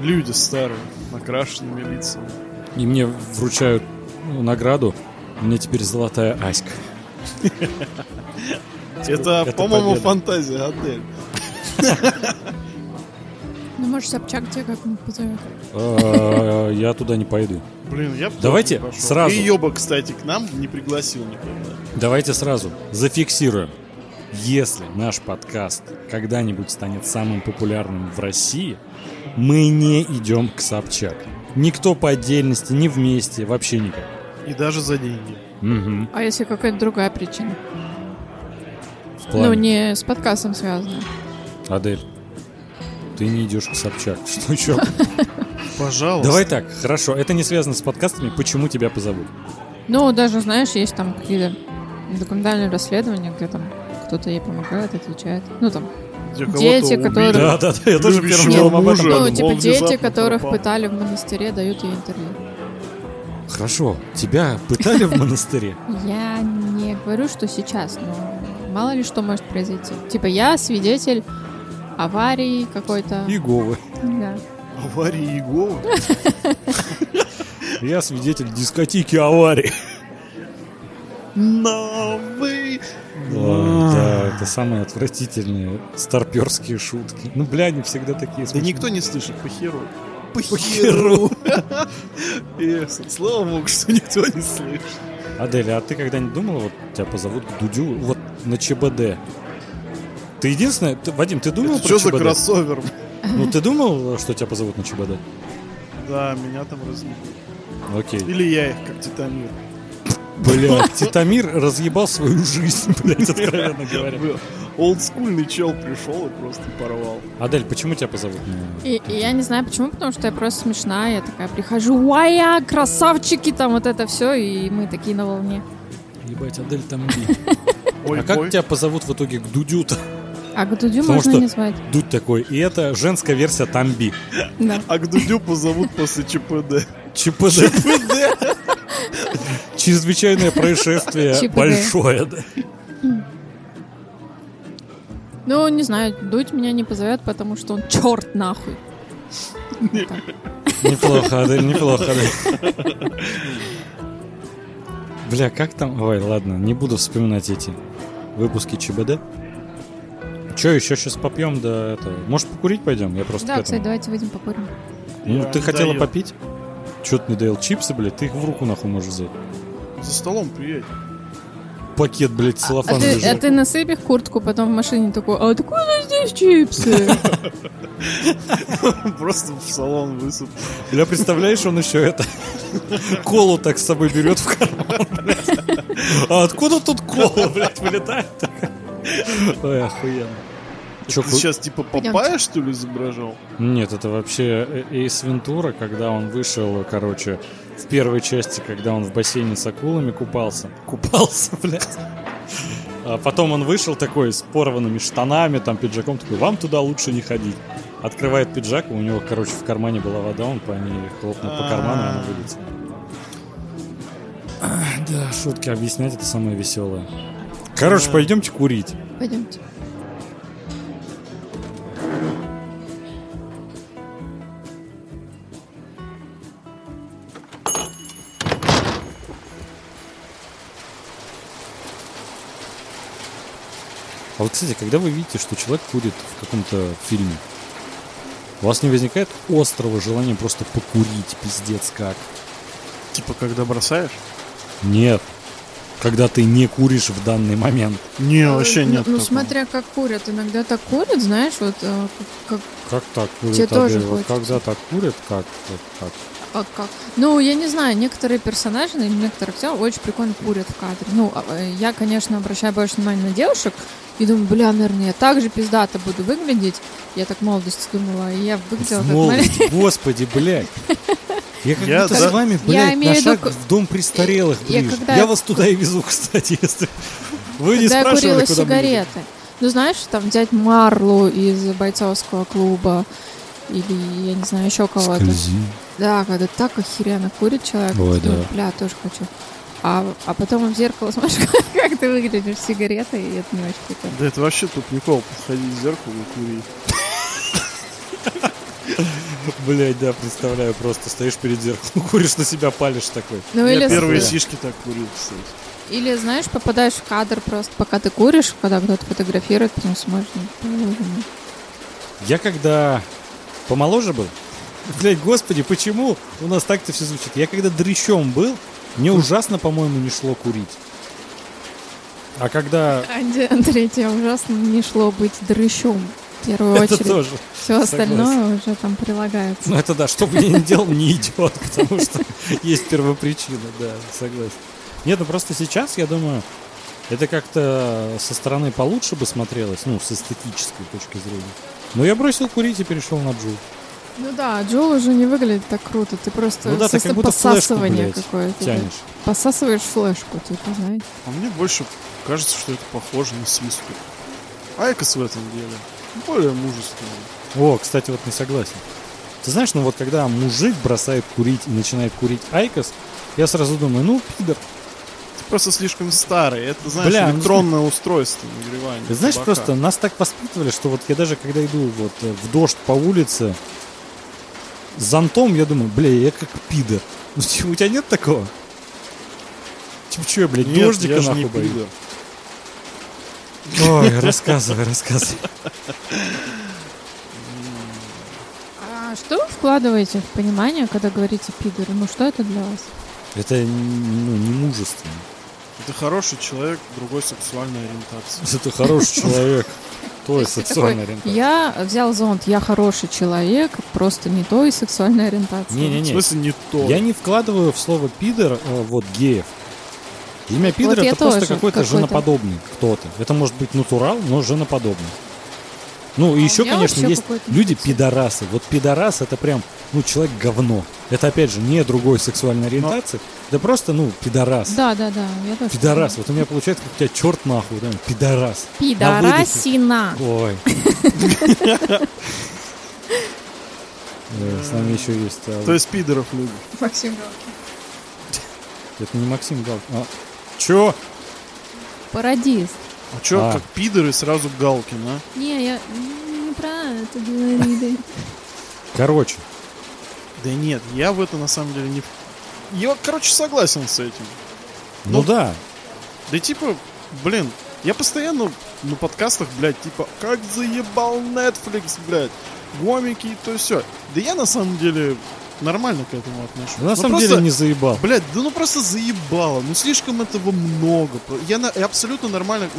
Люди старые, накрашенными лицами. И мне вручают ну, награду. Мне теперь золотая аська. Это, по-моему, фантазия, Адель. Ну, может, Собчак тебя как-нибудь позовет. Я туда не пойду. Блин, я бы Давайте сразу. И Ёба, кстати, к нам не пригласил никогда. Давайте сразу зафиксируем. Если наш подкаст когда-нибудь станет самым популярным в России, мы не идем к Собчак. Никто по отдельности, ни вместе, вообще никак. И даже за деньги. Угу. А если какая-то другая причина? Ну, не с подкастом связанная. Адель. Ты не идешь к Собчак. Что еще? Пожалуйста. Давай так, хорошо. Это не связано с подкастами. Почему тебя позовут? Ну, даже, знаешь, есть там какие-то документальные расследования, где там кто-то ей помогает, отвечает. Ну, там, где дети, которые... Да, да, да, я тоже первым делом об этом. Ну, типа, дети, которых пропал. Пытали в монастыре, дают ей интервью. Хорошо. Тебя пытали в монастыре? Я не говорю, что сейчас, но мало ли что может произойти. Типа, я свидетель... аварии какой-то. Иеговы. Да. Аварии Иеговы? Я свидетель дискотеки аварии. Новый. Да, это самые отвратительные старперские шутки. Ну, бля, они всегда такие смешные. Да никто не слышит, по херу. По херу. Слава богу, что никто не слышит. Адель, а ты когда-нибудь думала, вот тебя позовут к Дудю, вот на ЧБД? Ты единственное... Ты, Вадим, ты думал это про ЧБД? Что за кроссовер? Ну, ты думал, что тебя позовут на ЧБД? Да, меня там разъебали. Окей. Или я их, как Титамир. Блядь, Титамир разъебал свою жизнь, блядь, откровенно говоря. Олдскульный чел пришел и просто порвал. Адель, почему тебя позовут? И, и я не знаю почему, потому что я просто смешная. Я такая прихожу, уая, красавчики, там вот это все, и мы такие на волне. Ебать, Адель там бит. А как тебя позовут в итоге к Дудю-то? А к Дудю потому можно не звать. Дудь такой. И это женская версия тамби. Да. А к Дудю позовут после ЧПД. ЧПД. ЧПД. Чрезвычайное происшествие. ЧПД. Большое. Да? Ну, не знаю. Дудь меня не позовет, потому что он черт нахуй. Вот неплохо, Адель, неплохо, Адель. Бля, как там? Ой, ладно, не буду вспоминать эти выпуски ЧБД. Че, еще сейчас попьем, да это... Может, покурить пойдем? Я просто да, кстати, давайте выйдем покурим. Ну, я ты хотела даю. Попить? Че ты не доел чипсы, блядь? Ты их в руку нахуй можешь взять. За столом, приедь. Пакет, блядь, целлофан. А ты, а ты насыпь их куртку, потом в машине такой, а откуда здесь чипсы? Просто в салон высыпал. Бля, представляешь, он еще это... колу так с собой берет в карман, блядь. А откуда тут кола, блядь, вылетает? Ой, охуенно. Че, ты сейчас типа Папайя, что ли, изображал? Нет, это вообще Эйс Вентура, когда он вышел, короче, в первой части, когда он в бассейне с акулами купался. Купался, блядь. А потом он вышел такой с порванными штанами, там, пиджаком, такой, вам туда лучше не ходить. Открывает пиджак, и у него, короче, в кармане была вода, он по ней хлопнул по карману, и она вылетела. Да, шутки объяснять, это самое веселое. Короче, пойдемте курить. Пойдемте. А вот, кстати, когда вы видите, что человек курит в каком-то фильме, у вас не возникает острого желания просто покурить, пиздец, как? Типа, когда бросаешь? Нет. Когда ты не куришь в данный момент. Не, а, вообще нет. Ну, ну смотря как курят. Иногда так курят, знаешь, вот... Как, как так курят? Тебе тоже вот когда так курят, как... как? А как? Ну, я не знаю, некоторые персонажи, некоторые актеры очень прикольно курят в кадре. Ну, я, конечно, обращаю больше внимания на девушек, и думаю, бля, наверное, я так же пиздато буду выглядеть. Я так в молодости думала, и я выглядела в как молодость, маленькая. Господи, блядь. Я как я будто да? с вами, блядь, на шаг в дом престарелых ближе. Я, когда... я вас туда и везу, кстати, если... Вы когда не спрашивали, куда мы едем. Я курила сигареты. Ну, знаешь, там взять Марлу из бойцовского клуба, или, я не знаю, еще кого-то. Скользи. Да, когда так охеренно курит человек. Ой, да. Бля, тоже хочу. А, а потом в зеркало смотришь, как ты выглядишь с сигаретой, и это не очень прикольно. Да это вообще тут Никол, подходи к зеркалу и кури. Блять, да, представляю, просто стоишь перед зеркалом, куришь на себя, палишь такой. Ну, я или первые с... сишки так курил, кстати. Или, знаешь, попадаешь в кадр просто, пока ты куришь, когда кто-то фотографирует, потом смотришь. Я когда помоложе был, блять, господи, почему у нас так-то все звучит? Я когда дрыщом был, мне ужасно, по-моему, не шло курить. А когда... Андрей, тебе ужасно не шло быть дрыщом. В первую это очередь. Тоже. Все остальное согласен. Уже там прилагается. Ну это да, что бы я ни делал, не идет, потому что есть первопричина, да, согласен. Нет, ну просто сейчас, я думаю, это как-то со стороны получше бы смотрелось, ну, с эстетической точки зрения. Но я бросил курить и перешел на джул. Ну да, джул уже не выглядит так круто. Ты просто ну да, ты как будто посасывание флешку, блядь, какое-то. Тянешь. Да? Посасываешь флешку, типа, знаете. А мне больше кажется, что это похоже на свистку. Айкос в этом деле более мужественный. О, кстати, вот не согласен. Ты знаешь, ну вот когда мужик бросает курить и начинает курить айкос, я сразу думаю, ну, пидор. Ты просто слишком старый. Это, знаешь, бля, электронное ну, устройство нагревания. Ты знаешь, табака. Просто нас так воспитывали, что вот я даже когда иду вот в дождь по улице с зонтом, я думаю, бля, я как пидор. Ну, у тебя нет такого? Типа, че, блядь, нет, дождика я нахуй боюсь. Ой, рассказывай, рассказывай. А что вы вкладываете в понимание, когда говорите пидор? Ну, что это для вас? Это ну, не мужественно. Это хороший человек другой сексуальной ориентации. Это хороший человек той сексуальной ориентации. Я взял зонт, я хороший человек, просто не той сексуальной ориентации. Не-не-не. В смысле не то. Я не вкладываю в слово пидор вот геев. Для меня пидор вот это просто какой-то, какой-то женоподобный кто-то. Это может быть натурал, но женоподобный. Ну, и а еще, конечно, есть люди-пидорасы. Вот пидорас — это прям, ну, человек-говно. Это, опять же, не другой сексуальной ориентации. Но... Да просто, ну, пидорас. Да, да, да. Я тоже пидорас. Понимаю. Вот у меня получается, как у тебя черт нахуй, да? Пидорас. Пидорасина. Ой. С нами еще есть... То есть пидоров любят. Максим Галкин. Это не Максим Галкин. Че? Пародист. А чё, а. Как пидоры сразу Галкин, а? Не, я не про это говорили. Короче. Да нет, я в это на самом деле не... Я, короче, согласен с этим. Ну, ну да. Да типа, блин, я постоянно на подкастах, блядь, типа, как заебал Netflix, блядь, гомики и то все. Да я на самом деле нормально к этому отношусь. Да, на самом просто, деле не заебал. Блядь, да ну просто заебало. Ну слишком этого много. Я, на, я абсолютно нормально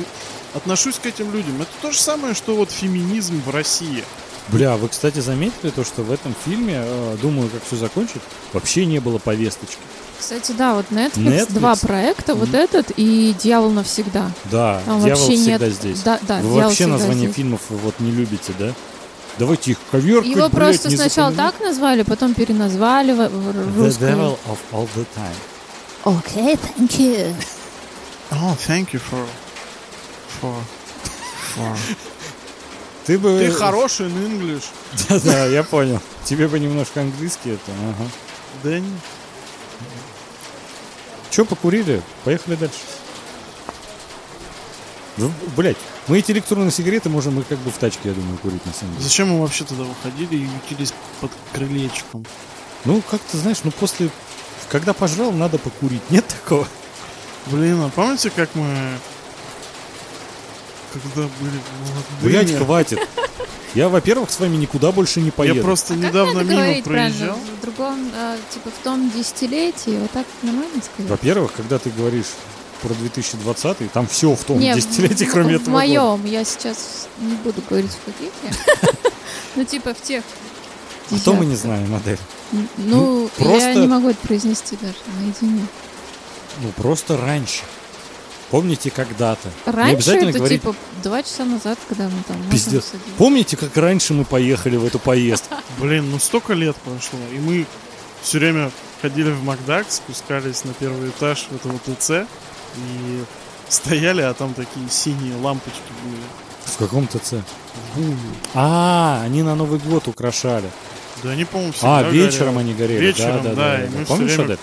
отношусь к этим людям. Это то же самое, что вот феминизм в России. Бля, вы, кстати, заметили то, что в этом фильме, думаю, как все закончить, вообще не было повесточки. Кстати, да, вот Netflix, Netflix. Два проекта, mm-hmm. вот этот и «Дьявол навсегда». Да, там «Дьявол всегда нет... здесь». Да, да, вы вообще название здесь. Фильмов вот не любите, да? Давайте их коверкать, его блядь, просто сначала запоминать. Так назвали, потом переназвали в, в русскую. The Devil of All the Time. Okay, thank you. Oh, thank you for... for... for... Ты бы... Ты хороший на English. Да-да, я понял. Тебе бы немножко английский это. Ага. Да нет. Че, покурили? Поехали дальше. Блять, мы эти электронные сигареты можем мы как бы в тачке, я думаю, курить на самом деле. Зачем мы вообще туда выходили и ютились под крылечком? Ну, как ты знаешь, ну после... Когда пожрал, надо покурить. Нет такого? Блин, а помните, как мы... Когда были молодые... Блять, хватит. Я, во-первых, с вами никуда больше не поеду. Я просто а недавно мимо проезжал. В другом, а, типа, в том десятилетии, вот так нормально сказать? Во-первых, когда ты говоришь про две тысячи двадцатый, там все в том не, десятилетии, в, кроме в, этого в моем, года. Я сейчас не буду говорить в каких я. Ну, типа, в тех. А то мы не знаем, модель. Ну, я не могу это произнести даже наедине. Ну, просто раньше. Помните когда-то? Раньше это говорить... типа два часа назад, когда мы там... Пиздец. Помните, как раньше мы поехали в эту поездку? Блин, ну столько лет прошло. И мы все время ходили в Макдак, спускались на первый этаж этого ТЦ и стояли, а там такие синие лампочки были. В каком ТЦ? А, они на Новый год украшали. Да они, по-моему, всегда горели. А, вечером они горели. Вечером, да. Помнишь, Адель?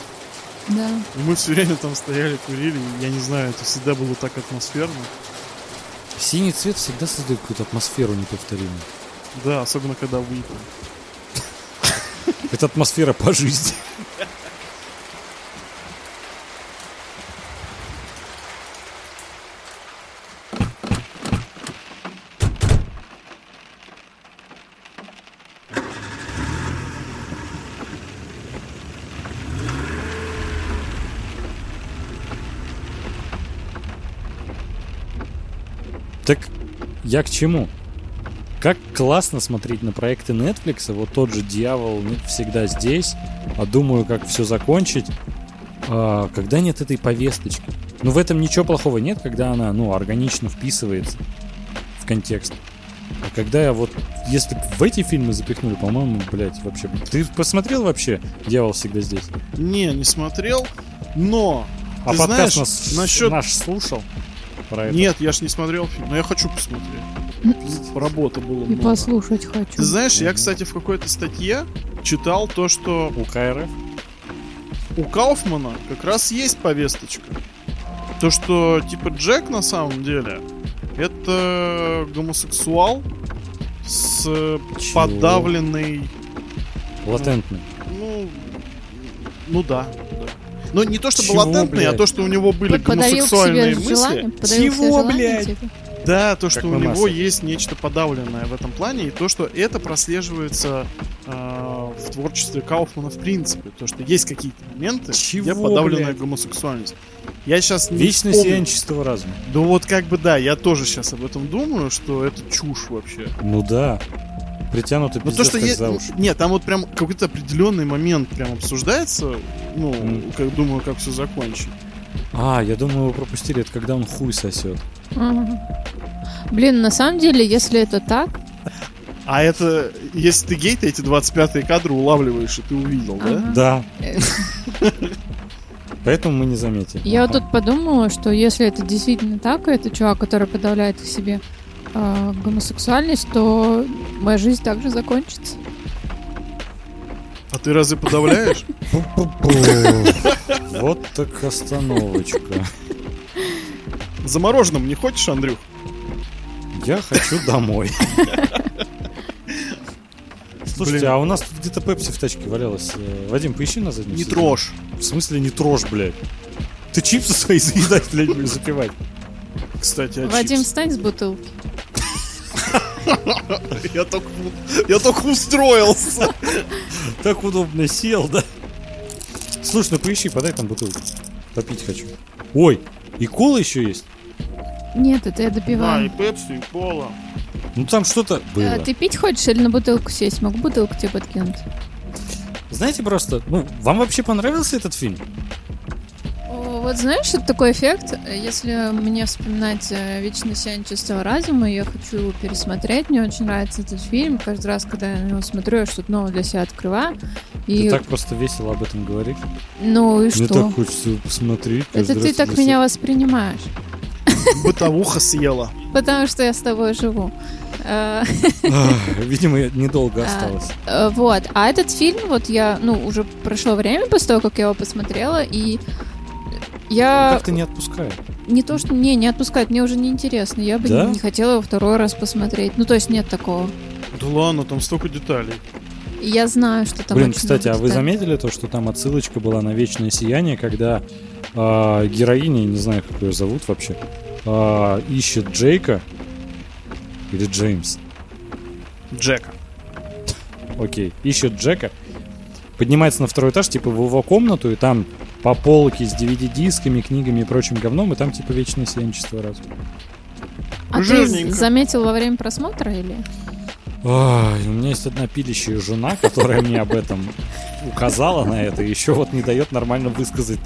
Да. И мы все время там стояли, курили. Я не знаю, это всегда было так атмосферно. Синий цвет всегда создает какую-то атмосферу неповторимую. Да, особенно когда выпьем. Это атмосфера по жизни. Так я к чему? Как классно смотреть на проекты Netflix, вот тот же «Дьявол всегда здесь», а думаю, как все закончить, а, когда нет этой повесточки. Ну, в этом ничего плохого нет, когда она, ну, органично вписывается в контекст. А когда я вот, если бы в эти фильмы запихнули, по-моему, блядь, вообще... Ты посмотрел вообще «Дьявол всегда здесь»? Не, не смотрел, но... А ты подкаст знаешь, нас, насчет... наш слушал? Нет, я ж не смотрел фильм, но я хочу посмотреть. Работы было много. И послушать хочу. Ты знаешь, я, кстати, в какой-то статье читал то, что... У КРФ? У Кауфмана как раз есть повесточка. То, что, типа, Джек на самом деле это гомосексуал с Чего? подавленной... Латентной. Ну, ну да. Но не то, чтобы латентные, а то, что у него были гомосексуальные мысли. Чего, блядь? Да, то, что у него есть нечто подавленное в этом плане, и то, что это прослеживается э, в творчестве Кауфмана в принципе. То, что есть какие-то моменты, где подавленная гомосексуальность. Я сейчас не Вечное сияние чистого разума. Да вот как бы да, я тоже сейчас об этом думаю, что это чушь вообще. Ну да. Притянутый пиздец, но то, что как я... за уши. Нет, там вот прям какой-то определенный момент прям обсуждается. Ну, mm. как, думаю, как все закончить. А, я думаю, вы пропустили. Это когда он хуй сосет. Mm-hmm. Блин, на самом деле, если это так... А это... Если ты гей, ты эти двадцать пятые кадры улавливаешь, и ты увидел, uh-huh. да? Да. Поэтому мы не заметили. Я вот тут подумала, что если это действительно так, и это чувак, который подавляет в себе... гомосексуальность, то моя жизнь также закончится. А ты разве подавляешь? Вот так остановочка. Замороженным не хочешь, Андрюх? Я хочу домой. Слушайте, а у нас тут где-то пепси в тачке валялась. Вадим, поищи на заднем. Не трожь. В смысле не трожь, блядь? Ты чипсы свои заедать, блядь, запивать. Кстати, Вадим, чипс. Встань с бутылки. Я только, я только устроился. Так удобно сел, да? Слушай, ну поищи, подай там бутылку. Попить хочу. Ой, и кола еще есть? Нет, это я допиваю. Да, и пепси, и кола. Ну там что-то было. А, ты пить хочешь или на бутылку сесть? Могу бутылку тебе подкинуть. Знаете, просто, ну, вам вообще понравился этот фильм? Вот знаешь, это такой эффект, если мне вспоминать «Вечное сияние чистого разума», я хочу его пересмотреть, мне очень нравится этот фильм, каждый раз, когда я на него смотрю, я что-то новое для себя открываю. И... Ты так просто весело об этом говоришь. Ну и мне что? Мне так хочется посмотреть. Это ты так себя... меня воспринимаешь. Бытовуха съела. Потому что я с тобой живу. Видимо, недолго осталось. Вот, а этот фильм, вот я, ну, уже прошло время после того, как я его посмотрела, и я... Как-то не отпускает. Не то, что... Не, не отпускает, мне уже неинтересно. Я бы да? не, не хотела его второй раз посмотреть. Ну, то есть нет такого. Да ладно, там столько деталей. Я знаю, что там... Блин, кстати, а деталей. Вы заметили то, что там отсылочка была на «Вечное сияние», когда э, героиня, не знаю, как ее зовут вообще, э, ищет Джейка или Джеймс? Джека. Окей, ищет Джека. Поднимается на второй этаж, типа в его комнату, и там... По полке с ди ви ди-дисками, книгами и прочим говном, и там типа «Вечное сияние чистого разума». А Жирненько. Ты заметил во время просмотра или? Ой, у меня есть одна пилящая жена, которая мне об этом указала на это, и еще вот не дает нормально высказать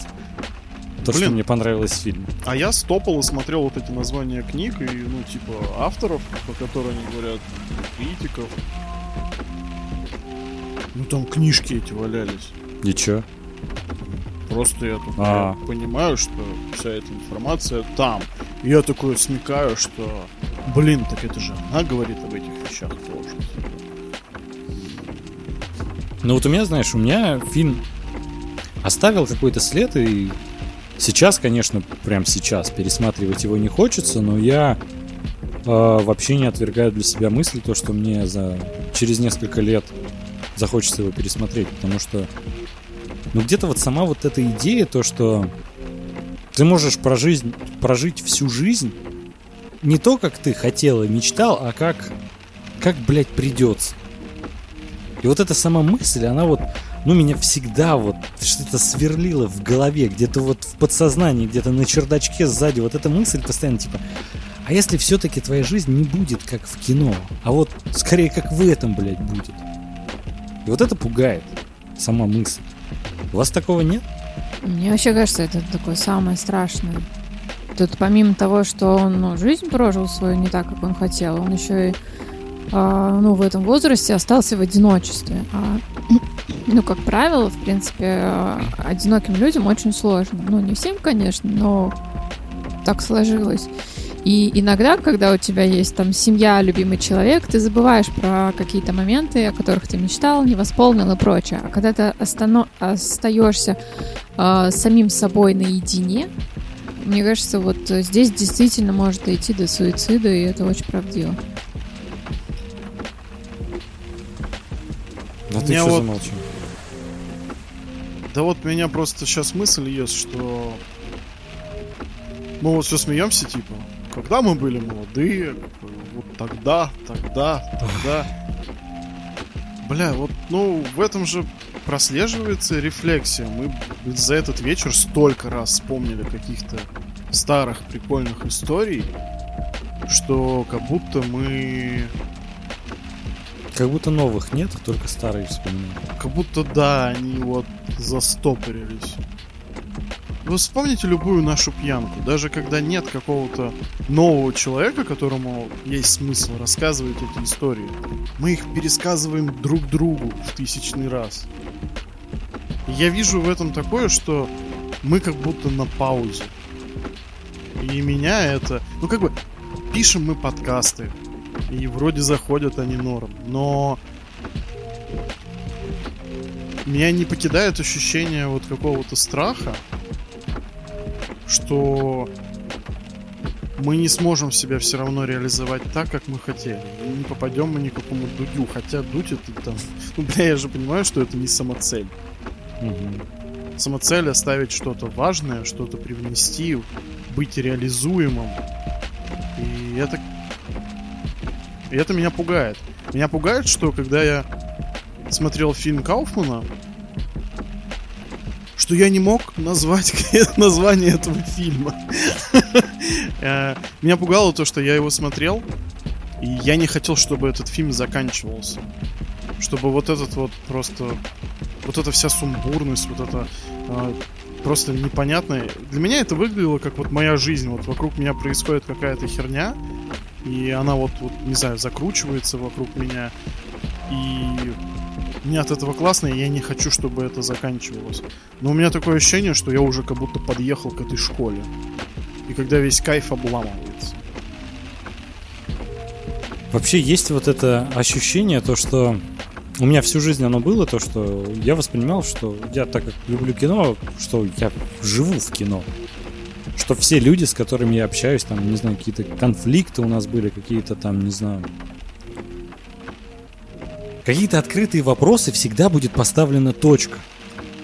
то, что мне понравилось в фильме. А я стопал и смотрел вот эти названия книг и, ну, типа, авторов, по которым они говорят, критиков. Ну, там книжки эти валялись. И чё? Просто я тут а. понимаю, что вся эта информация там. И я такой смекаю, что, блин, так это же она говорит об этих вещах тоже. Ну вот у меня, знаешь, у меня фильм оставил какой-то след, и сейчас, конечно, прям сейчас пересматривать его не хочется, но я э, вообще не отвергаю для себя мысли то, что мне за через несколько лет захочется его пересмотреть, потому что ну где-то вот сама вот эта идея, то, что ты можешь прожить, прожить всю жизнь не то, как ты хотел и мечтал, а как, как, блядь, придется. И вот эта сама мысль, она вот, ну, меня всегда вот что-то сверлило в голове, где-то вот в подсознании, где-то на чердачке сзади. Вот эта мысль постоянно типа, а если все-таки твоя жизнь не будет как в кино, а вот скорее как в этом, блядь, будет. И вот это пугает, сама мысль. У вас такого нет? Мне вообще кажется, это такое самое страшное. Тут помимо того, что он, ну, жизнь прожил свою не так, как он хотел, он еще и э, ну, в этом возрасте остался в одиночестве. А, ну, как правило, в принципе, одиноким людям очень сложно. Ну, не всем, конечно, но так сложилось. И иногда, когда у тебя есть там семья, любимый человек, ты забываешь про какие-то моменты, о которых ты мечтал, не восполнил и прочее. А когда ты остано... остаешься э, самим собой наедине, мне кажется, вот здесь действительно может дойти до суицида, и это очень правдиво. А ты что вот... замолчал? Да вот меня просто сейчас мысль есть, что мы вот все смеемся, типа... Когда мы были молодые, вот тогда, тогда, тогда. Бля, вот, ну, в этом же прослеживается рефлексия. Мы за этот вечер столько раз вспомнили каких-то старых прикольных историй, что как будто мы... Как будто новых нет, только старые вспоминаем. Как будто, да, они вот застопорились. Вы вспомните любую нашу пьянку, даже когда нет какого-то нового человека, которому есть смысл рассказывать эти истории. Мы их пересказываем друг другу в тысячный раз. И я вижу в этом такое, что мы как будто на паузе. И меня это... Ну как бы, пишем мы подкасты, и вроде заходят они норм, но... Меня не покидает ощущение вот какого-то страха, что мы не сможем себя все равно реализовать так, как мы хотели. И не попадем мы ни к какому Дудю. Хотя Дудь это там... Ну, бля, я же понимаю, что это не самоцель. Угу. Самоцель — оставить что-то важное, что-то привнести, быть реализуемым. И это... И это меня пугает. Меня пугает, что когда я смотрел фильм Кауфмана, что я не мог назвать название этого фильма. Меня пугало то, что я его смотрел, и я не хотел, чтобы этот фильм заканчивался. Чтобы вот этот вот просто... Вот эта вся сумбурность, вот это э, просто непонятное. Для меня это выглядело как вот моя жизнь. Вот вокруг меня происходит какая-то херня, и она вот, вот, не знаю, закручивается вокруг меня. И мне от этого классно, и я не хочу, чтобы это заканчивалось. Но у меня такое ощущение, что я уже как будто подъехал к этой школе. И когда весь кайф обламывается. Вообще есть вот это ощущение, то, что... У меня всю жизнь оно было, то, что я воспринимал, что я, так как люблю кино, что я живу в кино. Что все люди, с которыми я общаюсь, там, не знаю, какие-то конфликты у нас были, какие-то там, не знаю... Какие-то открытые вопросы, всегда будет поставлена точка.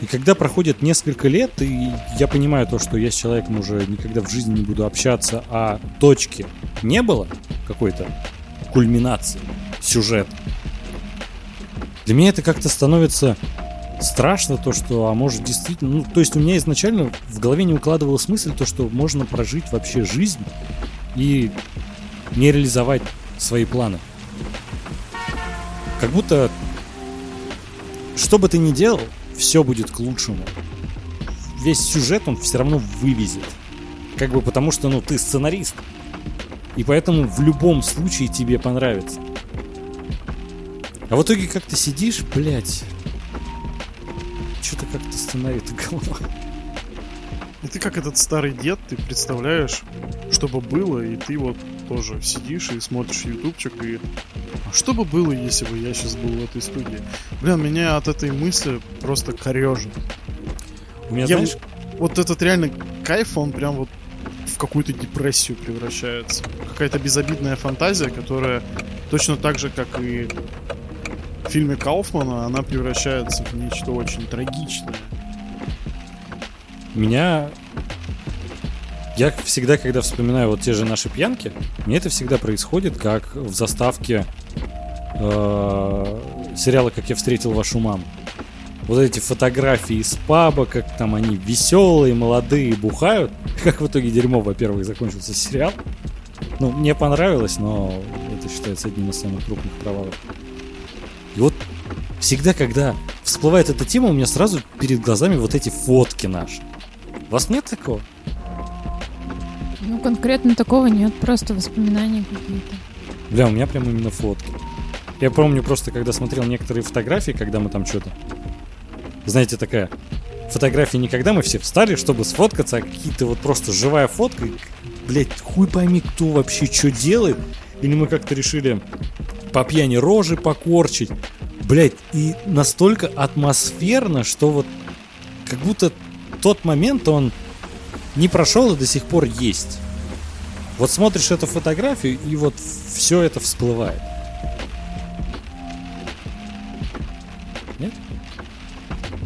И когда проходит несколько лет, и я понимаю то, что я с человеком уже никогда в жизни не буду общаться, а точки не было какой-то кульминации сюжета, для меня это как-то становится страшно, то, что, а может, действительно... Ну, то есть у меня изначально в голове не укладывалась мысль, то, что можно прожить вообще жизнь и не реализовать свои планы. Как будто, что бы ты ни делал, все будет к лучшему. Весь сюжет он все равно вывезет. Как бы потому, что, ну, ты сценарист. И поэтому в любом случае тебе понравится. А в итоге как ты сидишь, блядь, что-то как-то становится голова. И ты как этот старый дед, ты представляешь, что бы было, и ты вот тоже сидишь и смотришь ютубчик, и а что бы было, если бы я сейчас был в этой студии? Блин, меня от этой мысли просто корежит. У меня, я, знаешь... Вот этот реально кайф, он прям вот в какую-то депрессию превращается. Какая-то безобидная фантазия, которая точно так же, как и... В фильме Кауфмана она превращается в нечто очень трагичное. Меня... Я всегда, когда вспоминаю вот те же наши пьянки, мне это всегда происходит, как в заставке сериала «Как я встретил вашу маму». Вот эти фотографии из паба, как там они веселые, молодые, бухают. Как в итоге дерьмо, во-первых, закончился сериал. Ну, мне понравилось, но это считается одним из самых крупных провалов. И вот всегда, когда всплывает эта тема, у меня сразу перед глазами вот эти фотки наши. У вас нет такого? Ну, конкретно такого нет, просто воспоминания какие-то. Бля, у меня прям именно фотки. Я помню просто, когда смотрел некоторые фотографии, когда мы там что-то... Знаете, такая фотография не когда мы все встали, чтобы сфоткаться, а какие-то вот просто живая фотка. Блять, хуй пойми, кто вообще что делает. Или мы как-то решили... по пьяни рожи покорчить. Блять, и настолько атмосферно, что вот как будто тот момент он не прошел и до сих пор есть. Вот смотришь эту фотографию, и вот все это всплывает. Нет?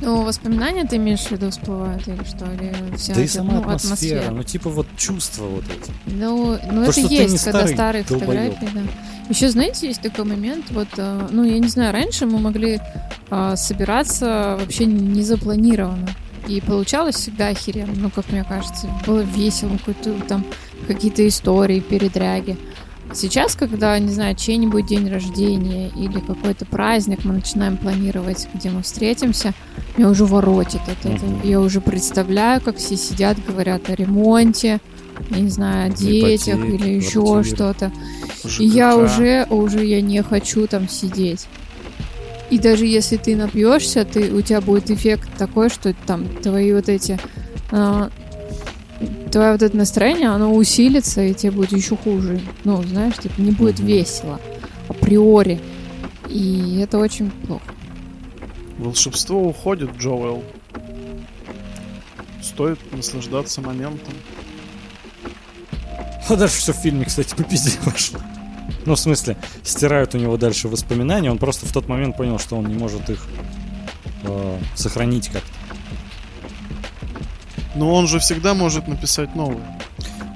Ну, воспоминания ты имеешь в виду всплывают или что? Или вся да эта, и сама ну, атмосфера, атмосфера, ну типа вот чувства вот эти. Ну, ну то, это есть, когда старый, старые долбоёб. Фотографии, да. Еще, знаете, есть такой момент, вот, ну, я не знаю, раньше мы могли а, собираться вообще не запланированно, и получалось всегда охеренно, ну, как мне кажется, было весело, там, какие-то истории, передряги. Сейчас, когда, не знаю, чей-нибудь день рождения или какой-то праздник, мы начинаем планировать, где мы встретимся, меня уже воротит от этого, я уже представляю, как все сидят, говорят о ремонте, я не знаю, о детях ипотеки, или еще квартиры, что-то. И я уже, уже я не хочу там сидеть. И даже если ты напьешься, ты, у тебя будет эффект такой, что там твои вот эти... А, твое вот это настроение, оно усилится, и тебе будет еще хуже. Ну, знаешь, типа не будет mm-hmm. весело априори. И это очень плохо. Волшебство уходит, Джоэл. Стоит наслаждаться моментом. А дальше все в фильме, кстати, по пизде пошло. Ну, в смысле, стирают у него дальше воспоминания. Он просто в тот момент понял, что он не может их э, сохранить как-то. Но он же всегда может написать новое.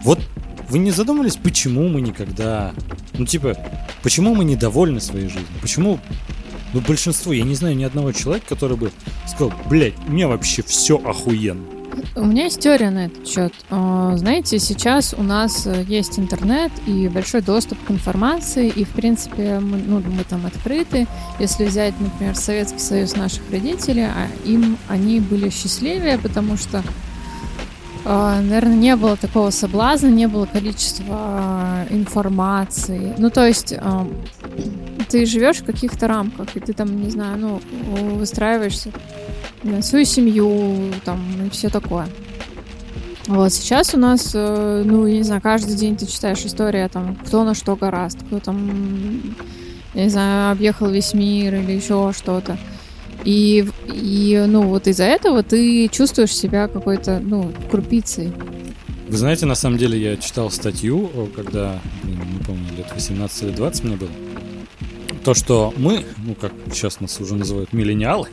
Вот вы не задумывались, почему мы никогда... Ну, типа, Почему мы недовольны своей жизнью? Почему, ну, большинство, я не знаю ни одного человека, который бы сказал, блядь, у меня вообще все охуенно. У меня есть теория на этот счет. Знаете, сейчас у нас есть интернет и большой доступ к информации, и, в принципе, мы, ну, мы там открыты. Если взять, например, Советский Союз наших родителей, им они были счастливее, потому что, наверное, не было такого соблазна, не было количества информации. Ну, то есть... ты живешь в каких-то рамках, и ты там, не знаю, ну, выстраиваешься на свою семью, там, и все такое. Вот, сейчас у нас, ну, я не знаю, каждый день ты читаешь историю, там, кто на что горазд, кто там, я не знаю, объехал весь мир или еще что-то. И, и ну, вот из-за этого ты чувствуешь себя какой-то, ну, крупицей. Вы знаете, на самом деле, я читал статью, когда, блин, не помню, лет восемнадцать или двадцать мне было. То, что мы, ну как сейчас нас уже называют, миллениалы,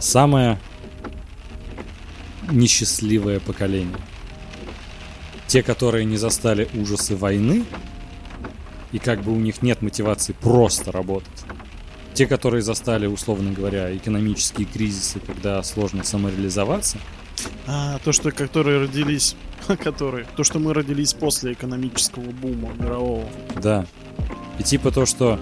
самое несчастливое поколение. Те, которые не застали ужасы войны, и как бы у них нет мотивации просто работать. Те, которые застали, условно говоря, экономические кризисы, когда сложно самореализоваться. А, то, что которые родились, которые, то, что мы родились после экономического бума мирового. Да. И типа то, что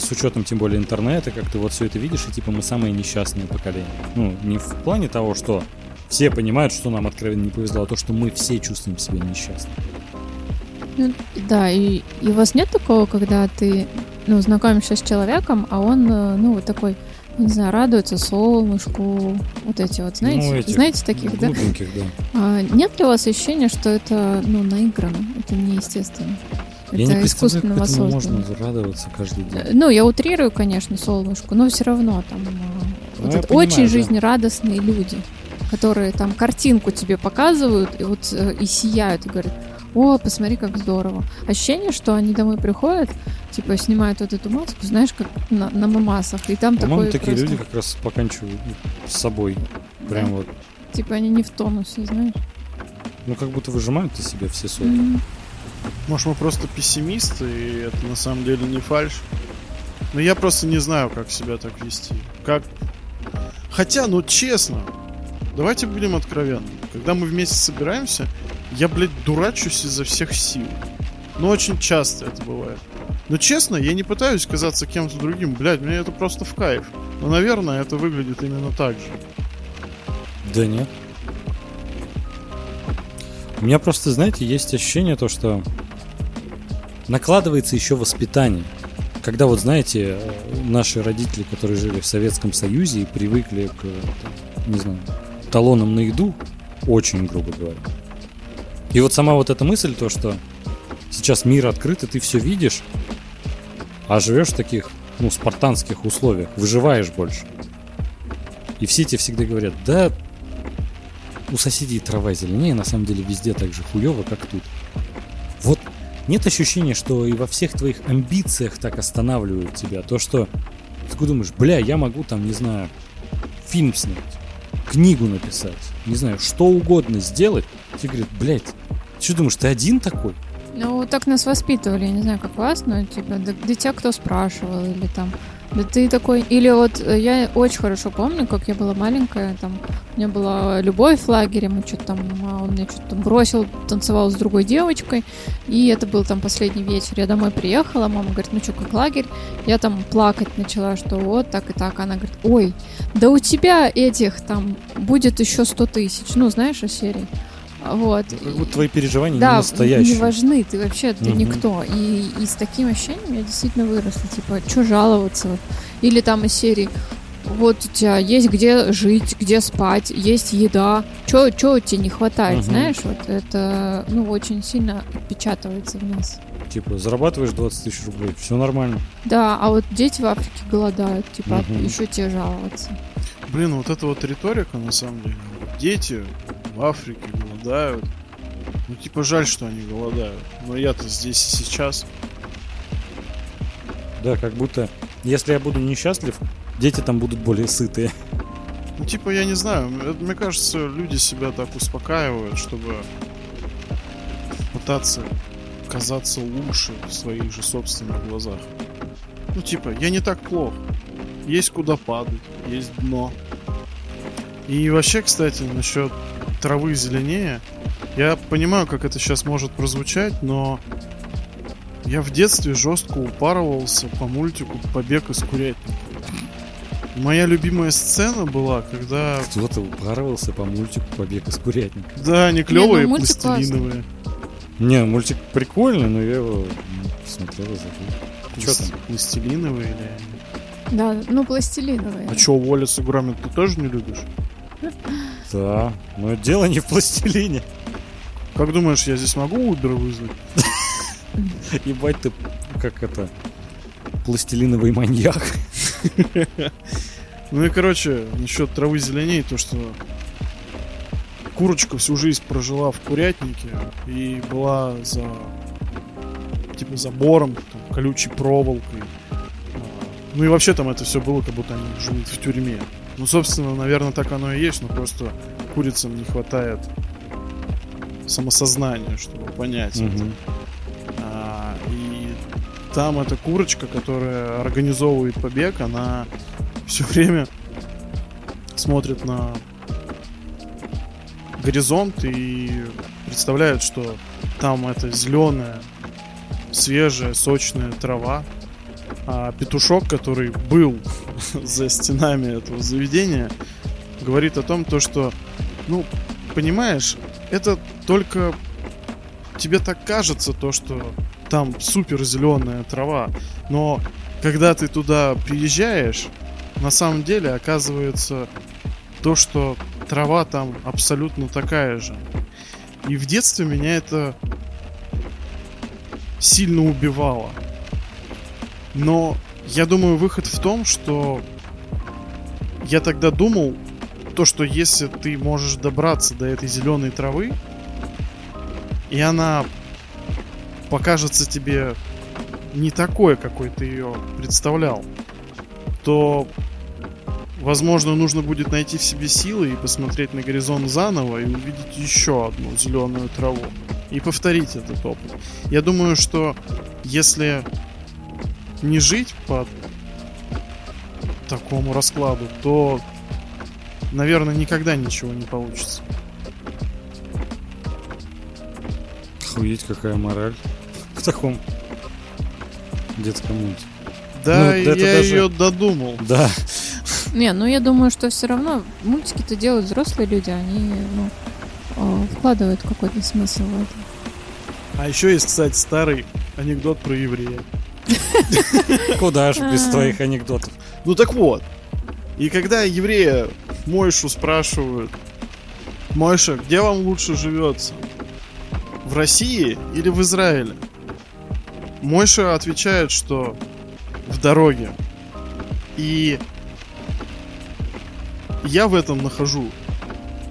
с учетом, тем более, интернета, как ты вот все это видишь, и типа мы самые несчастные поколения. Ну, не в плане того, что все понимают, что нам откровенно не повезло, а то, что мы все чувствуем себя несчастными. Ну, да, и, и у вас нет такого, когда ты, ну, знакомишься с человеком, а он, ну, вот такой, не знаю, радуется солнышку, вот эти вот, знаете, ну, этих, знаете таких, да? да. А, нет ли у вас ощущения, что это, ну, наиграно, это неестественно? Это я не искусственно воссоздано. Можно радоваться каждый день. Ну, я утрирую, конечно, солнышку, но все равно там ну, вот это понимаю, очень да. жизнерадостные люди, которые там картинку тебе показывают и вот и сияют и говорят: о, посмотри, как здорово. Ощущение, что они домой приходят, типа снимают вот эту маску, знаешь, как на, на мемасах, и там по-моему, такое. По-моему, такие просто... люди как раз поканчивают с собой, прям да. вот. Типа они не в тонусе, знаешь? Ну, как будто выжимают из себя все соки. Mm-hmm. Может, мы просто пессимисты, и это на самом деле не фальшь. Но я просто не знаю, как себя так вести. Как... Хотя, ну честно, давайте будем откровенны. Когда мы вместе собираемся, я, блядь, дурачусь изо всех сил. Ну, очень часто это бывает. Но честно, я не пытаюсь казаться кем-то другим. Блядь, мне это просто в кайф. Но, наверное, это выглядит именно так же. Да нет. У меня просто, знаете, есть ощущение то, что накладывается еще воспитание. Когда вот, знаете, наши родители, которые жили в Советском Союзе и привыкли к, не знаю, талонам на еду, очень грубо говоря. И вот сама вот эта мысль, то, что сейчас мир открыт, и ты все видишь, а живешь в таких, ну, спартанских условиях, выживаешь больше. И все тебе всегда говорят, да... У соседей трава зеленее, на самом деле везде так же хуёво, как тут. Вот нет ощущения, что и во всех твоих амбициях так останавливают тебя. То, что ты думаешь, бля, я могу там, не знаю, фильм снять, книгу написать, не знаю, что угодно сделать. Тебе говорят, блядь, ты что думаешь, ты один такой? Ну, так нас воспитывали, я не знаю, как вас, но типа, да, да тебя кто спрашивал, или там... Да ты такой... Или вот я очень хорошо помню, как я была маленькая, там, у меня была любовь в лагере, мы что-то там, он меня что-то там бросил, танцевал с другой девочкой, и это был там последний вечер. Я домой приехала, мама говорит, ну что, как лагерь? Я там плакать начала, что вот так и так. Она говорит, ой, да у тебя этих там будет еще сто тысяч, ну, знаешь, о серии. Вот. Вот твои переживания да, не настоящие. Да, не важны, ты вообще, ты угу. никто. И, и с таким ощущением я действительно выросла. Типа, что жаловаться? Или там из серии, вот у тебя есть где жить, где спать, есть еда. Чего тебе не хватает, угу. знаешь? Вот это, ну, очень сильно отпечатывается в нас. Типа, зарабатываешь двадцать тысяч рублей, все нормально. Да, а вот дети в Африке голодают, типа, угу. еще тебе жаловаться. Блин, вот эта вот риторика, на самом деле. Дети в Африке голодают. Ну, типа, жаль, что они голодают. Но я-то здесь и сейчас. Да, как будто, если я буду несчастлив, дети там будут более сытые. Ну, типа, я не знаю. Мне кажется, люди себя так успокаивают, чтобы пытаться казаться лучше в своих же собственных глазах. Ну типа, я не так плох. Есть куда падать, есть дно. И вообще, кстати, насчет травы зеленее. Я понимаю, как это сейчас может прозвучать, но я в детстве жестко упарывался по мультику «Побег из курятника». Моя любимая сцена была, когда... Кто-то упарывался по мультику «Побег из курятника». Да, они клевые, ну, пластилиновые. Не, мультик прикольный, но я его смотрел и забыл. Что там? Пластилиновые или... Да, ну пластилиновые. А что, Уоллес и Громит ты тоже не любишь? Да, но дело не в пластилине. Как думаешь, я здесь могу Uber вызвать? Ебать ты, как это, пластилиновый маньяк. Ну и, короче, насчет травы зеленей, то, что курочка всю жизнь прожила в курятнике и была за, типа, забором, там, колючей проволокой. Ну и вообще там это все было, как будто они живут в тюрьме. Ну, собственно, наверное, так оно и есть, но просто курицам не хватает самосознания, чтобы понять mm-hmm. это. А, и там эта курочка, которая организовывает побег, она все время смотрит на горизонт и представляет, что там это зеленая, свежая, сочная трава. А петушок, который был за стенами этого заведения, говорит о том, то, что, ну, понимаешь, это только тебе так кажется, то, что там супер зеленая трава. Но когда ты туда приезжаешь, на самом деле оказывается то, что трава там абсолютно такая же. И в детстве меня это сильно убивало. Но я думаю, выход в том, что я тогда думал, то, что если ты можешь добраться до этой зеленой травы, и она покажется тебе не такой, какой ты ее представлял, то, возможно, нужно будет найти в себе силы и посмотреть на горизонт заново и увидеть еще одну зеленую траву и повторить этот опыт. Я думаю, что если не жить по такому раскладу, то, наверное, никогда ничего не получится. Охуеть, какая мораль в таком детском мультике. Да, ну, я даже... ее додумал. Да. Не, ну я думаю, что все равно мультики-то делают взрослые люди, они, ну, вкладывают какой-то смысл в это. А еще есть, кстати, старый анекдот про еврея. Куда же без твоих анекдотов? Ну так вот. И когда еврея Мойшу спрашивают: Мойша, где вам лучше живется? В России или в Израиле? Мойша отвечает, что в дороге. И я в этом нахожу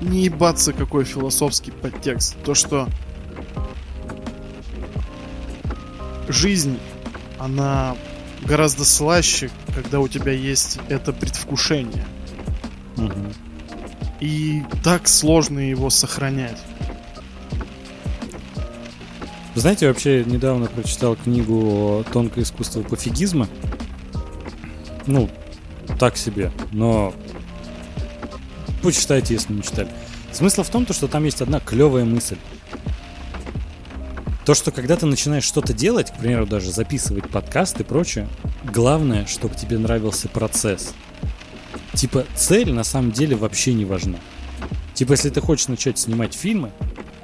не ебаться какой философский подтекст. То, что жизнь, она гораздо слаще, когда у тебя есть это предвкушение. Угу. И так сложно его сохранять. Вы знаете, я вообще недавно прочитал книгу «Тонкое искусство пофигизма». Ну, так себе, но почитайте, если не читали. Смысл в том, что там есть одна клевая мысль. То, что когда ты начинаешь что-то делать, к примеру, даже записывать подкаст и прочее, главное, чтобы тебе нравился процесс. Типа, цель на самом деле вообще не важна. Типа, если ты хочешь начать снимать фильмы,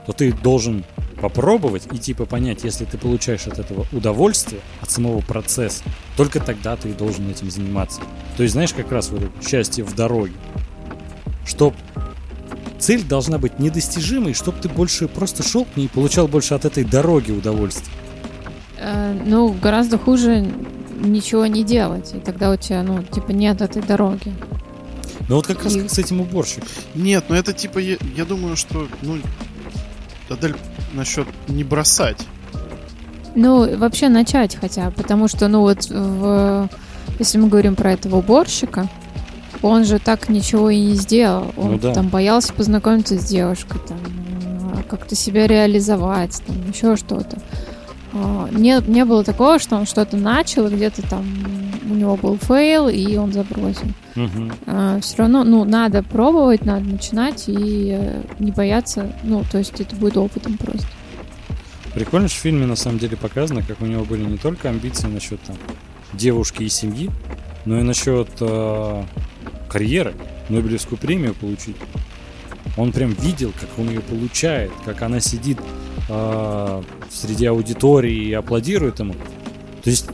то ты должен попробовать и типа понять, если ты получаешь от этого удовольствие, от самого процесса, только тогда ты и должен этим заниматься. То есть, знаешь, как раз вот это счастье в дороге. Чтоб цель должна быть недостижимой, чтобы ты больше просто шел к ней и получал больше от этой дороги удовольствие. Э, ну, гораздо хуже ничего не делать. И тогда у тебя, ну, типа, нет этой дороги. Ну, вот как и... раз как с этим уборщиком. Нет, ну это типа, я, я думаю, что, ну, Адель, насчет не бросать. Ну, вообще начать хотя бы. Потому что, ну, вот, в, если мы говорим про этого уборщика, он же так ничего и не сделал. Он, ну, да, там боялся познакомиться с девушкой, там, как-то себя реализовать, там, еще что-то. Не, не было такого, что он что-то начал, и где-то там у него был фейл, и он забросил. Угу. А, все равно, ну, надо пробовать, надо начинать и не бояться. Ну, то есть это будет опытом просто. Прикольно, что в фильме на самом деле показано, как у него были не только амбиции насчет там девушки и семьи, но и насчет э, карьеры, Нобелевскую премию получить. Он прям видел, как он ее получает, как она сидит э, среди аудитории и аплодирует ему. То есть,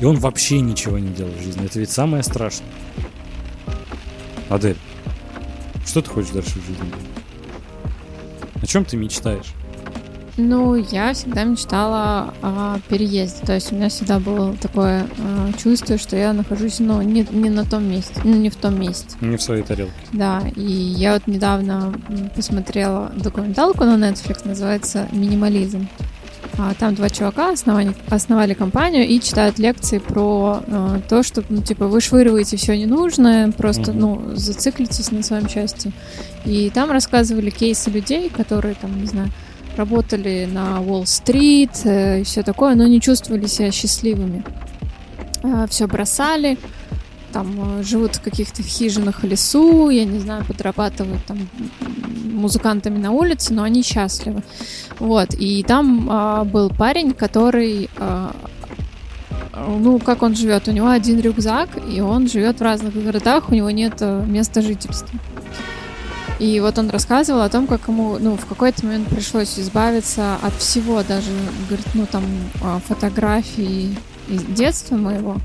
и он вообще ничего не делал в жизни. Это ведь самое страшное. Адель, что ты хочешь дальше в жизни? О чем ты мечтаешь? Ну, я всегда мечтала о переезде. То есть у меня всегда было такое э, чувство, что я нахожусь, ну, не, не на том месте, ну, не в том месте. Не в своей тарелке. Да, и я вот недавно посмотрела документалку на Netflix, называется «Минимализм». А там два чувака основали, основали компанию и читают лекции про э, то, что, ну, типа, вы швыряете все ненужное, просто, mm-hmm. ну, зациклитесь на своем счастье. И там рассказывали кейсы людей, которые, там, не знаю, работали на Уолл-стрит и все такое, но не чувствовали себя счастливыми. Все бросали, там живут в каких-то хижинах в лесу, я не знаю, подрабатывают там музыкантами на улице, но они счастливы. Вот, и там а, был парень, который... А, ну, как он живет? У него один рюкзак, и он живет в разных городах, у него нет места жительства. И вот он рассказывал о том, как ему, ну, в какой-то момент пришлось избавиться от всего, даже, говорит, ну, там, фотографии из детства моего.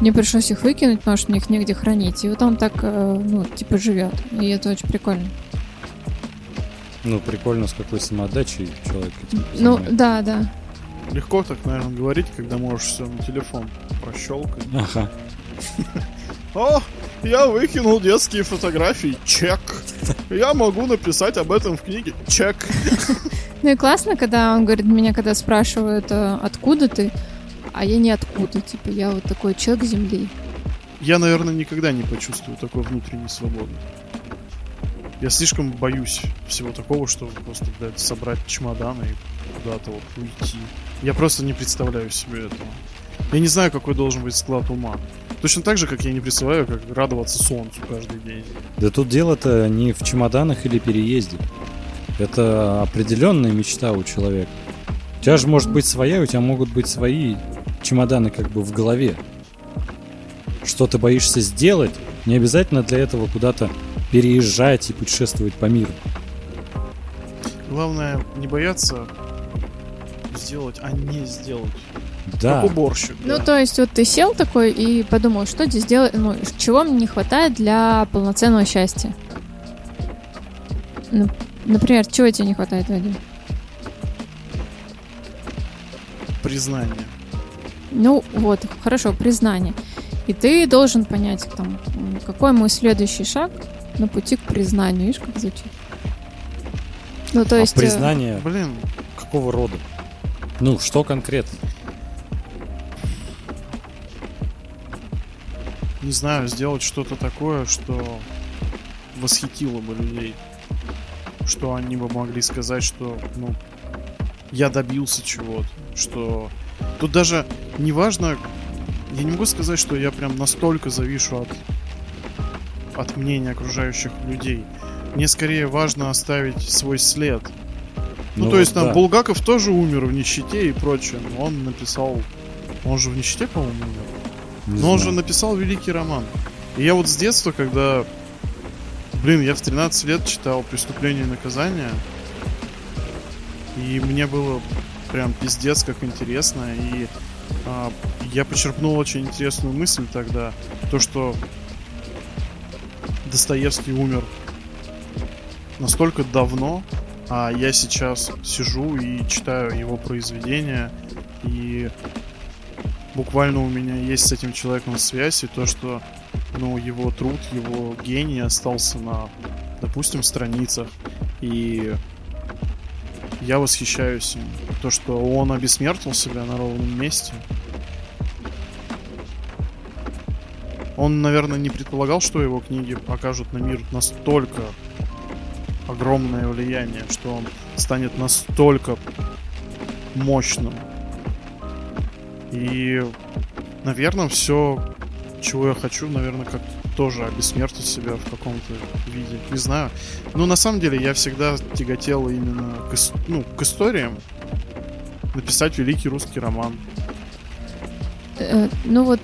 Мне пришлось их выкинуть, потому что их негде хранить. И вот он так, ну, типа, живет. И это очень прикольно. Ну, прикольно, с какой самоотдачей человек этим занимается. Ну, да, да. Легко так, наверное, говорить, когда можешь все на телефон прощелкать. Ага. О, я выкинул детские фотографии. Чек. Я могу написать об этом в книге. Чек. Ну и классно, когда он говорит, меня когда спрашивают, откуда ты, а я не откуда. Типа, я вот такой человек земли. Я, наверное, никогда не почувствую такой внутренней свободы. Я слишком боюсь всего такого, что просто, блядь, собрать чемоданы и куда-то вот уйти. Я просто не представляю себе этого. Я не знаю, какой должен быть склад ума. Точно так же, как я не представляю, как радоваться солнцу каждый день. Да тут дело-то не в чемоданах или переезде. Это определенная мечта у человека. У тебя же может быть своя, у тебя могут быть свои чемоданы как бы в голове. Что ты боишься сделать, не обязательно для этого куда-то переезжать и путешествовать по миру. Главное не бояться сделать, а не сделать. Да. Как уборщик. Ну, да. То есть, вот ты сел такой и подумал, что здесь делать, ну, чего мне не хватает для полноценного счастья. Например, чего тебе не хватает, Вадим? Признание. Ну, вот, хорошо, признание. И ты должен понять, там, какой мой следующий шаг на пути к признанию. Видишь, как звучит? Ну, то есть... А признание, блин, какого рода? Ну, что конкретно? Не знаю, сделать что-то такое, что восхитило бы людей. Что они бы могли сказать, что, ну, я добился чего-то. Что тут даже не важно, я не могу сказать, что я прям настолько завишу от, от мнения окружающих людей. Мне скорее важно оставить свой след. Ну, ну то есть, там, да. Булгаков тоже умер в нищете и прочее. Но он написал... Он же в нищете, по-моему, умер. Не Но знаю. Он же написал великий роман. И я вот с детства, когда... Блин, я в тринадцать лет читал «Преступление и наказание». И мне было прям пиздец как интересно. И а, я почерпнул очень интересную мысль тогда. То, что Достоевский умер настолько давно, а я сейчас сижу и читаю его произведения. И... Буквально у меня есть с этим человеком связь, и то, что, ну, его труд, его гений остался на, допустим, страницах. И я восхищаюсь им. То, что он обессмертил себя на ровном месте. Он, наверное, не предполагал, что его книги окажут на мир настолько огромное влияние, что он станет настолько мощным. И, наверное, все, чего я хочу, наверное, как-то тоже обессмертить себя в каком-то виде. Не знаю. Но на самом деле я всегда тяготел именно к, ну, к историям. Написать великий русский роман. Ну вот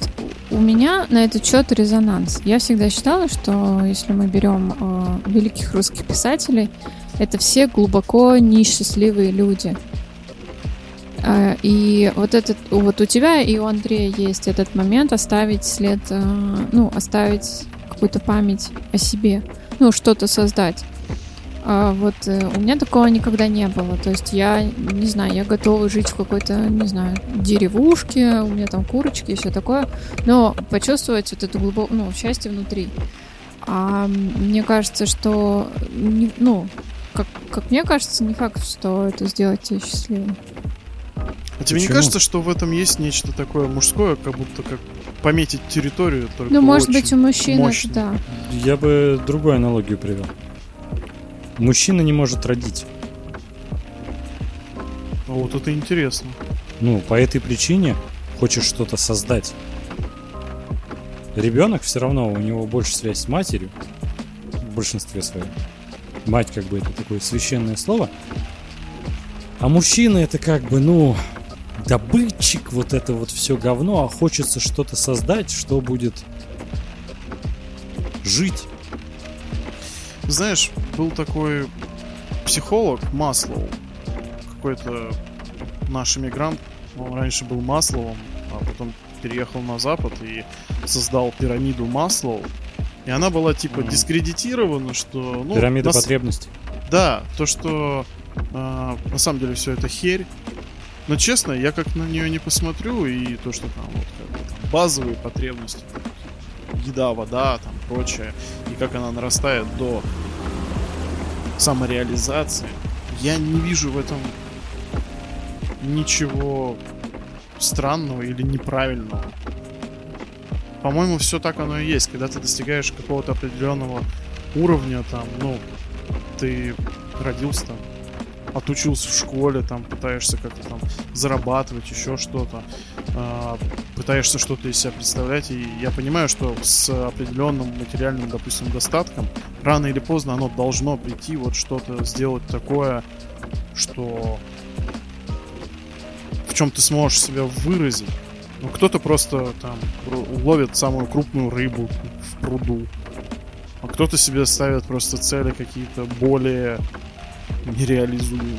у меня на этот счет резонанс. Я всегда считала, что если мы берем э, великих русских писателей, это все глубоко несчастливые люди. Э, и вот этот, вот у тебя и у Андрея есть этот момент оставить след, э, ну, оставить какую-то память о себе, ну, что-то создать. А вот у меня такого никогда не было. То есть я, не знаю, я готова жить в какой-то, не знаю, деревушке, у меня там курочки и все такое, но почувствовать вот это глубокое, ну, счастье внутри. А мне кажется, что, не, ну, как, как мне кажется, не факт, что это сделать тебя счастливым. А тебе Почему? Не кажется, что в этом есть нечто такое мужское, как будто как пометить территорию? Только ну, может быть, у мужчин, да. Я бы другую аналогию привел. Мужчина не может родить. А вот это интересно. Ну, по этой причине хочешь что-то создать. Ребенок все равно, у него больше связь с матерью. В большинстве своем. Мать как бы это такое священное слово. А мужчина это как бы, ну, добытчик, вот это вот все говно. А хочется что-то создать, что будет жить. Знаешь, был такой психолог Маслоу, какой-то наш эмигрант, он раньше был Маслоуом, а потом переехал на Запад и создал пирамиду Маслоу, и она была типа mm. дискредитирована, что... Ну, пирамида нас... потребностей. Да, то, что э, на самом деле все это херь, но честно, я как на нее не посмотрю, и то, что там вот как бы, там, базовые потребности, еда, вода, там прочее, и как она нарастает до самореализации, я не вижу в этом ничего странного или неправильного. По-моему, все так оно и есть. Когда ты достигаешь какого-то определенного уровня, там, ну, ты родился там, отучился в школе, там, пытаешься как-то там зарабатывать, еще что-то, э, пытаешься что-то из себя представлять, и я понимаю, что с определенным материальным, допустим, достатком рано или поздно оно должно прийти, вот что-то сделать такое, что в чем ты сможешь себя выразить. Ну, кто-то просто там ловит самую крупную рыбу в пруду, а кто-то себе ставит просто цели какие-то более нереализуемые.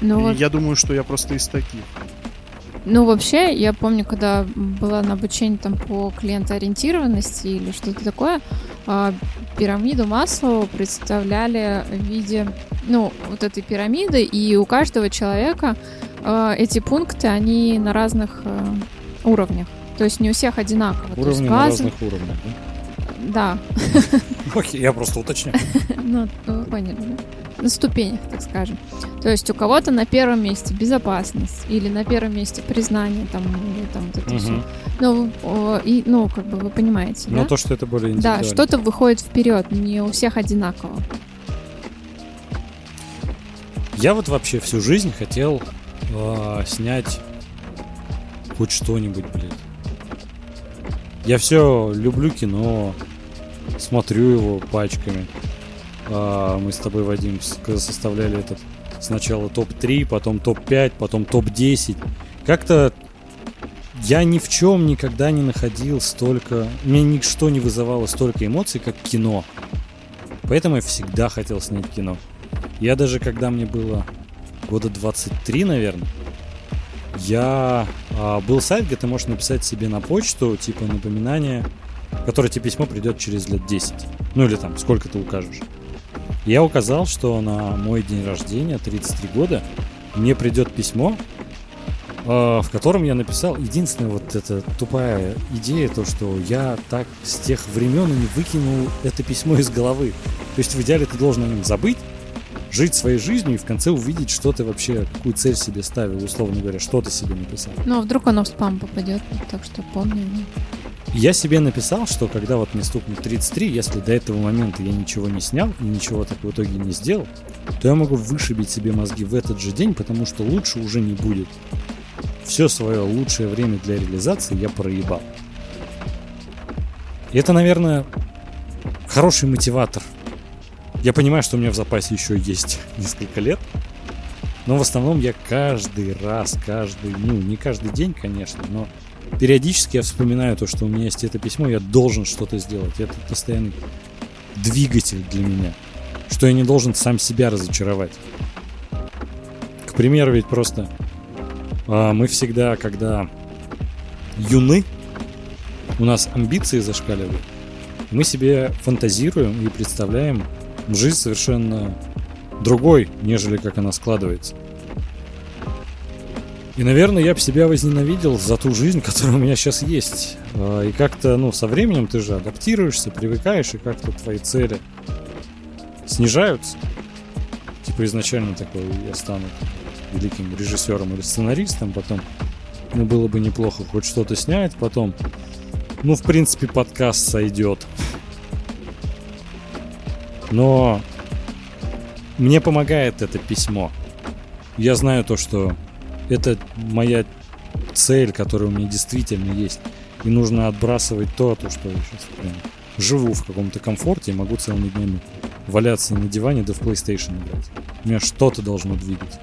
Ну, вот... Я думаю, что я просто из таких. Ну, вообще, я помню, когда была на обучении там по клиентоориентированности или что-то такое, пирамиду Маслоу представляли в виде, ну, вот этой пирамиды, и у каждого человека эти пункты, они на разных уровнях. То есть не у всех одинаково. Уровни То есть, на базы... разных уровнях, да? Да. Окей, я просто уточняю. Ну, вы поняли, да? На ступенях, так скажем. То есть у кого-то на первом месте безопасность, или на первом месте признание, там, или там вот это угу. все. Ну, и, ну, как бы вы понимаете. Но да? то, что это более индивидуально. Да, что-то выходит вперед, не у всех одинаково. Я вот вообще всю жизнь хотел э, снять хоть что-нибудь, блядь. Я все люблю кино, смотрю его пачками. Мы с тобой, Вадим, составляли этот сначала топ три, потом топ пять, потом топ десять. Как-то я ни в чем никогда не находил столько... Мне ничто не вызывало столько эмоций, как кино. Поэтому я всегда хотел снять кино. Я даже, когда мне было года двадцать три, наверное, я... Был сайт, где ты можешь написать себе на почту, типа напоминание, которое тебе письмо придет через лет десять. Ну или там, сколько ты укажешь. Я указал, что на мой день рождения, тридцать три года, мне придет письмо, э, в котором я написал единственная вот эта тупая идея, то, что я так с тех времен и не выкинул это письмо из головы. То есть в идеале ты должен о нем забыть, жить своей жизнью и в конце увидеть, что ты вообще, какую цель себе ставил, условно говоря, что ты себе написал. Ну, а вдруг оно в спам попадет, так что помни. Я себе написал, что когда вот мне стукнет тридцать три, если до этого момента я ничего не снял и ничего так в итоге не сделал, то я могу вышибить себе мозги в этот же день, потому что лучше уже не будет. все свое лучшее время для реализации я проебал. И это, наверное, хороший мотиватор. Я понимаю, что у меня в запасе еще есть несколько лет, но в основном я каждый раз, каждый, ну, не каждый день, конечно, но периодически я вспоминаю то, что у меня есть это письмо, я должен что-то сделать. Это постоянный двигатель для меня, что я не должен сам себя разочаровать. К примеру, ведь просто мы всегда, когда юны, у нас амбиции зашкаливают, мы себе фантазируем и представляем жизнь совершенно другой, нежели как она складывается. И, наверное, я бы себя возненавидел за ту жизнь, которая у меня сейчас есть. И как-то, ну, со временем ты же адаптируешься, привыкаешь, и как-то твои цели снижаются. Типа изначально такой, я стану великим режиссером или сценаристом, потом, ну, было бы неплохо хоть что-то снять, потом, ну, в принципе, подкаст сойдет. Но мне помогает это письмо. Я знаю то, что это моя цель, которая у меня действительно есть. И нужно отбрасывать то, то, что я сейчас прям живу в каком-то комфорте и могу целыми днями валяться на диване да в PlayStation играть. У меня что-то должно двигать.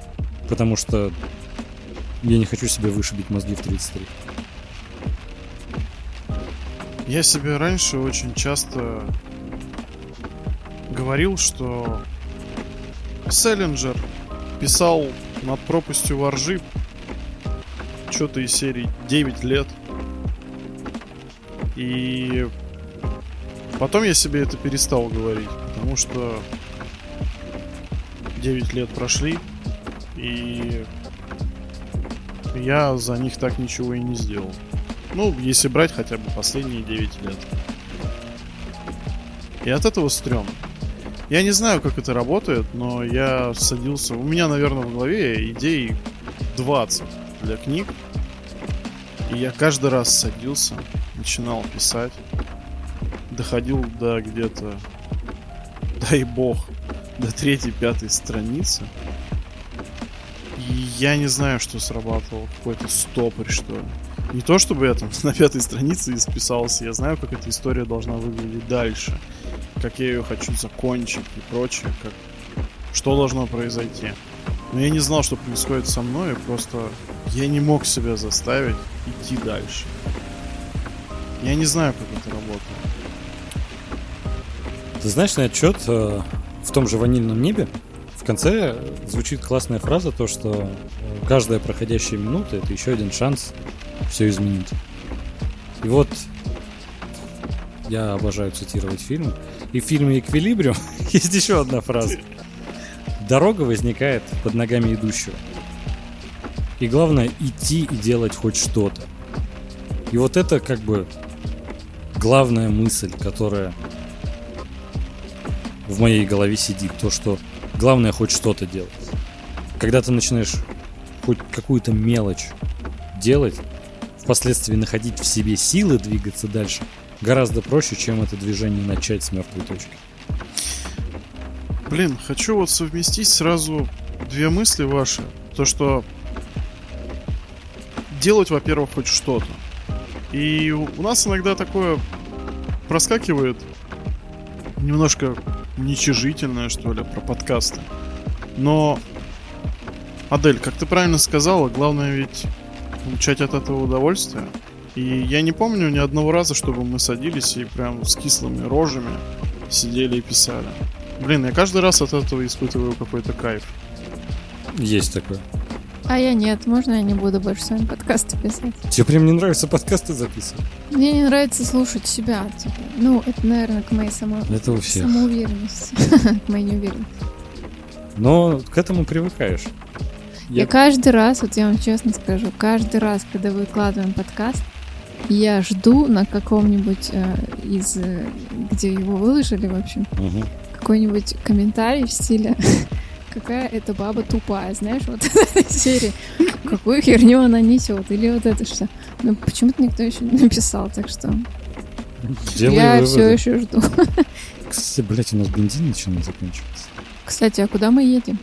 Потому что я не хочу себе вышибить мозги в тридцать три. Я себе раньше очень часто говорил, что Селлинджер писал «Над пропастью воржи» что-то из серии девять лет. И потом я себе это перестал говорить, потому что девять лет прошли, и я за них так ничего и не сделал. Ну, если брать хотя бы последние девять лет. И от этого стрёмно. Я не знаю, как это работает, но я садился... У меня, наверное, в голове идей двадцать для книг. И я каждый раз садился, начинал писать. Доходил до где-то... Дай бог, до третьей-пятой страницы. И я не знаю, что срабатывало. Какой-то стопорь, что ли. Не то, чтобы я там на пятой странице исписался. Я знаю, как эта история должна выглядеть дальше. Как я ее хочу закончить и прочее, как... что должно произойти. Но я не знал, что происходит со мной, и просто я не мог себя заставить идти дальше. Я не знаю, как это работает. Ты знаешь, на отчет э, в том же «Ванильном небе» в конце звучит классная фраза, то, что каждая проходящая минута — это еще один шанс все изменить. И вот я обожаю цитировать фильмы. И в фильме «Эквилибриум» есть еще одна фраза. Дорога возникает под ногами идущего. И главное, идти и делать хоть что-то. И вот это как бы главная мысль, которая в моей голове сидит. То, что главное хоть что-то делать. Когда ты начинаешь хоть какую-то мелочь делать, впоследствии находить в себе силы двигаться дальше, гораздо проще, чем это движение начать с мертвой точки. Блин, хочу вот совместить сразу две мысли ваши. То, что делать, во-первых, хоть что-то. И у нас иногда такое проскакивает немножко уничижительное, что ли, про подкасты. Но, Адель, как ты правильно сказала, главное ведь получать от этого удовольствие. И я не помню ни одного раза, чтобы мы садились и прям с кислыми рожами сидели и писали. Блин, я каждый раз от этого испытываю какой-то кайф. Есть такое. А я нет, можно я не буду больше с вами подкасты писать? Тебе прям не нравится подкасты записывать? Мне не нравится слушать себя, типа. Ну, это, наверное, к моей само... это у всех. самоуверенности. К моей неуверенности. Но к этому привыкаешь. Я каждый раз, вот я вам честно скажу, каждый раз, когда выкладываем подкаст, я жду на каком-нибудь э, из... где его выложили, в общем, угу. какой-нибудь комментарий в стиле «Какая эта баба тупая», знаешь, вот в этой серии. Какую херню она несет, или вот это что. Но почему-то никто еще не написал, так что делаю я выводы. Все еще жду. Кстати, блядь, у нас бензин начинает заканчиваться. Кстати, а куда мы едем?